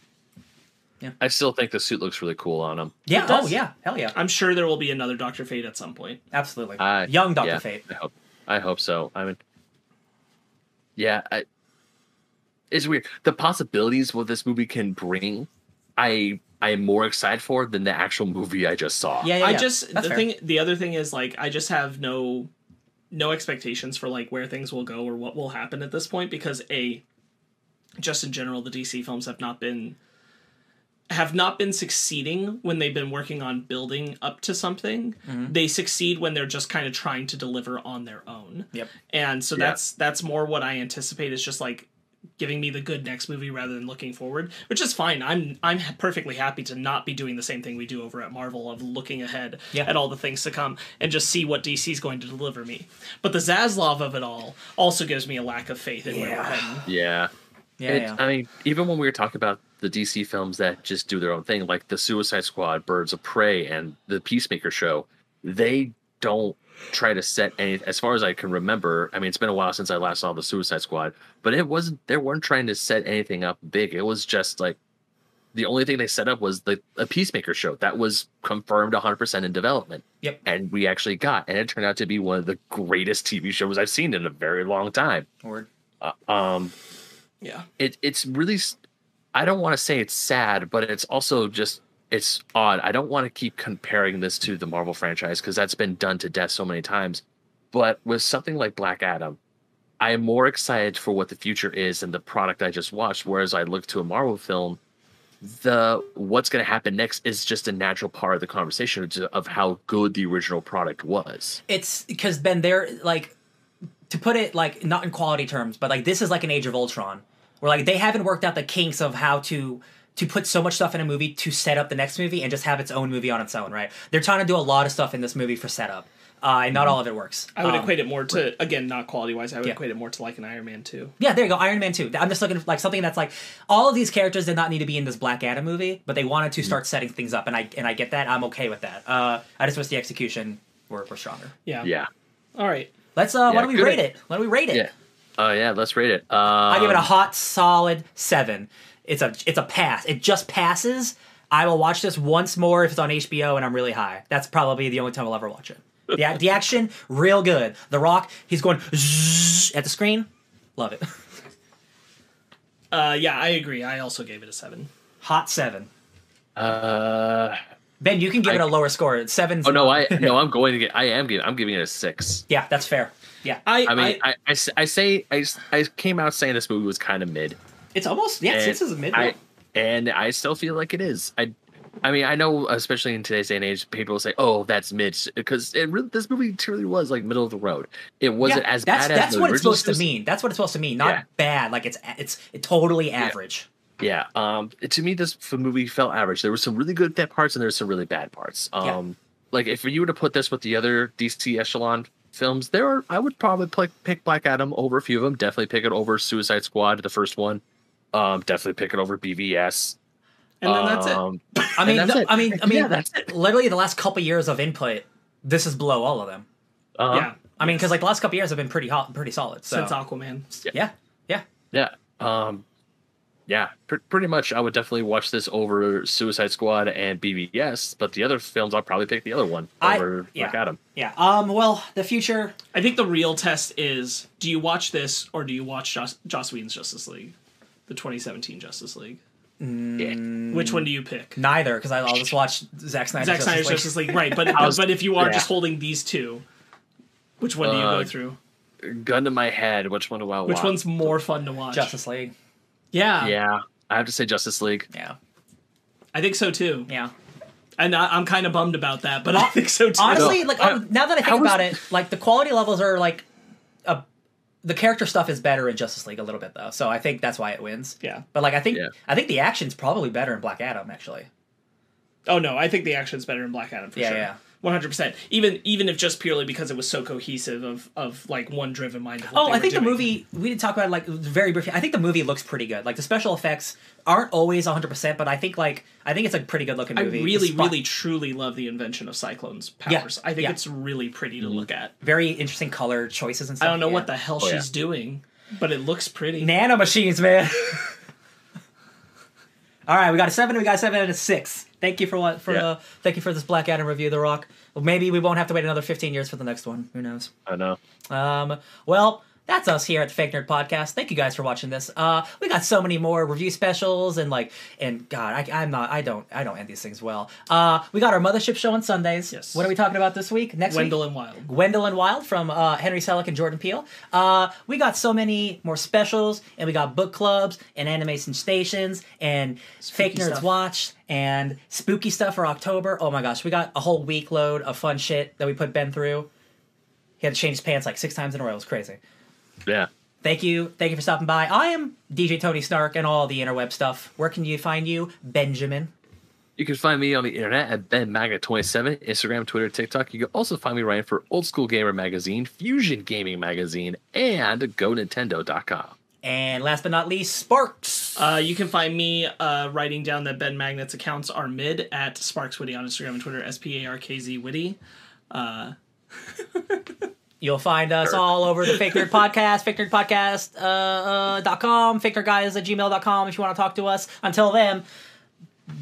Yeah. I still think the suit looks really cool on him. Yeah. Oh yeah. Hell yeah. I'm sure there will be another Doctor Fate at some point. Absolutely. Young Doctor Fate. I hope so. I mean, yeah. It's weird. The possibilities what this movie can bring, I am more excited for than the actual movie I just saw. Yeah. The other thing is, like, I just have no no expectations for like where things will go or what will happen at this point, because just in general, the DC films have not been succeeding when they've been working on building up to something. Mm-hmm. They succeed when they're just kind of trying to deliver on their own. Yep. And so that's more what I anticipate, is just like giving me the good next movie rather than looking forward, which is fine. I'm perfectly happy to not be doing the same thing we do over at Marvel of looking ahead at all the things to come and just see what DC's going to deliver me. But the Zaslav of it all also gives me a lack of faith in where we're heading. Yeah. Yeah, I mean, even when we were talking about the DC films that just do their own thing, like the Suicide Squad, Birds of Prey, and the Peacemaker show, they don't try to set any, as far as I can remember. I mean, it's been a while since I last saw the Suicide Squad, but they weren't trying to set anything up big. It was just like, the only thing they set up was a Peacemaker show that was confirmed 100% in development. Yep. And we actually got, and it turned out to be one of the greatest TV shows I've seen in a very long time. Word. Yeah, it's really, I don't want to say it's sad, but it's also just, it's odd. I don't want to keep comparing this to the Marvel franchise because that's been done to death so many times. But with something like Black Adam, I am more excited for what the future is than the product I just watched. Whereas I look to a Marvel film, what's going to happen next is just a natural part of the conversation of how good the original product was. It's because then they're like, to put it like not in quality terms, but like this is like an Age of Ultron, where like they haven't worked out the kinks of how to put so much stuff in a movie to set up the next movie and just have its own movie on its own, right? They're trying to do a lot of stuff in this movie for setup, and not all of it works. I would equate it more to, again, not quality wise. I would equate it more to like an Iron Man 2. Yeah, there you go, Iron Man 2. I'm just looking for like something that's like all of these characters did not need to be in this Black Adam movie, but they wanted to start setting things up, and I get that. I'm okay with that. I just wish the execution were stronger. Yeah. Yeah. All right. Let's Why don't we rate it? Yeah. Oh yeah, let's rate it. I give it a hot, solid 7. It's a pass. It just passes. I will watch this once more if it's on HBO and I'm really high. That's probably the only time I'll ever watch it. The action, real good. The Rock, he's going at the screen. Love it. Yeah, I agree. I also gave it a 7. Hot 7. Ben, you can give it a lower score. It's 7. Oh no, I'm giving it a 6. Yeah, that's fair. Yeah, I came out saying this movie was kind of mid. It's almost 6 is a mid. And I still feel like it is. I mean, I know, especially in today's day and age, people say, "Oh, that's mid," because this movie truly was like middle of the road. It wasn't as bad as the original. That's what it's supposed to mean. That's what it's supposed to mean. Not bad. Like it's totally average. Yeah. Yeah, to me, this movie felt average. There were some really good parts, and there were some really bad parts. Like if you were to put this with the other DC echelon films, I would probably pick Black Adam over a few of them. Definitely pick it over Suicide Squad, the first one. Definitely pick it over BVS. And then that's it. I mean, that's it. Literally, the last couple years of input, this is below all of them. Yeah, I mean, because like the last couple years have been pretty hot and pretty solid since Aquaman. Yeah. Yeah, pretty much. I would definitely watch this over Suicide Squad and BVS, but the other films, I'll probably pick the other one over Black Adam. Yeah. Well, the future. I think the real test is: do you watch this or do you watch Joss Whedon's Justice League, the 2017 Justice League? Mm, which one do you pick? Neither, because I'll just watch Zack Snyder's Justice League. Right, but if you are just holding these two, which one do you go through? Gun to my head, which one do I watch? Which one's more fun to watch? Justice League. Yeah. Yeah. I have to say Justice League. Yeah. I think so too. Yeah. And I'm kind of bummed about that, but I think so too. Honestly, like now that I think about it, like the quality levels are like the character stuff is better in Justice League a little bit though. So I think that's why it wins. Yeah. But like I think the action's probably better in Black Adam actually. Oh no, I think the action's better in Black Adam for sure. Yeah. 100%. Even if just purely because it was so cohesive of like one driven mind. Of what I think the movie, we didn't talk about it like very briefly. I think the movie looks pretty good. Like the special effects aren't always 100%, but I think it's a pretty good looking movie. I really truly love the invention of Cyclone's powers. Yeah. I think it's really pretty to look at. Very interesting color choices and stuff. I don't know what the hell she's doing, but it looks pretty. Nanomachines, man. All right, we got a 7. We got a 7 and a 6. Thank you for thank you for this Black Adam review, The Rock. Well, maybe we won't have to wait another 15 years for the next one. Who knows? I know. Well, that's us here at the Fake Nerd Podcast. Thank you guys for watching this. We got so many more review specials and God, I don't end these things well. We got our Mothership show on Sundays. Yes. What are we talking about this week? Next week? Gwendolyn Wild. Gwendolyn Wild from Henry Selick and Jordan Peele. We got so many more specials, and we got book clubs and animation stations and Fake Nerds Watch and spooky stuff for October. Oh my gosh, we got a whole week load of fun shit that we put Ben through. He had to change his pants like 6 times in a row. It was crazy. Yeah. Thank you for stopping by. I am DJ Tony Snark and all the interweb stuff. Where can you find you, Benjamin? You can find me on the internet at BenMagnet27, Instagram, Twitter, TikTok. You can also find me writing for Old School Gamer Magazine, Fusion Gaming Magazine, and GoNintendo.com. And last but not least, Sparks. You can find me writing down that Ben Magnet's accounts are mid at SparksWitty on Instagram and Twitter, SPARKZWitty. You'll find us all over the Fake Nerd Podcast, FakeNerdPodcast.com, FakeNerdGuys@gmail.com if you want to talk to us. Until then,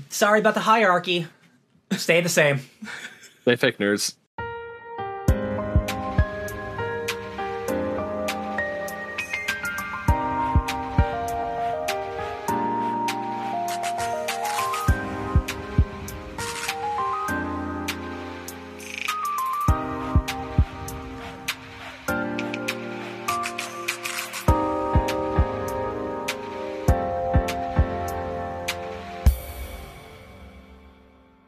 sorry about the hierarchy. Stay the same. Stay fake nerds.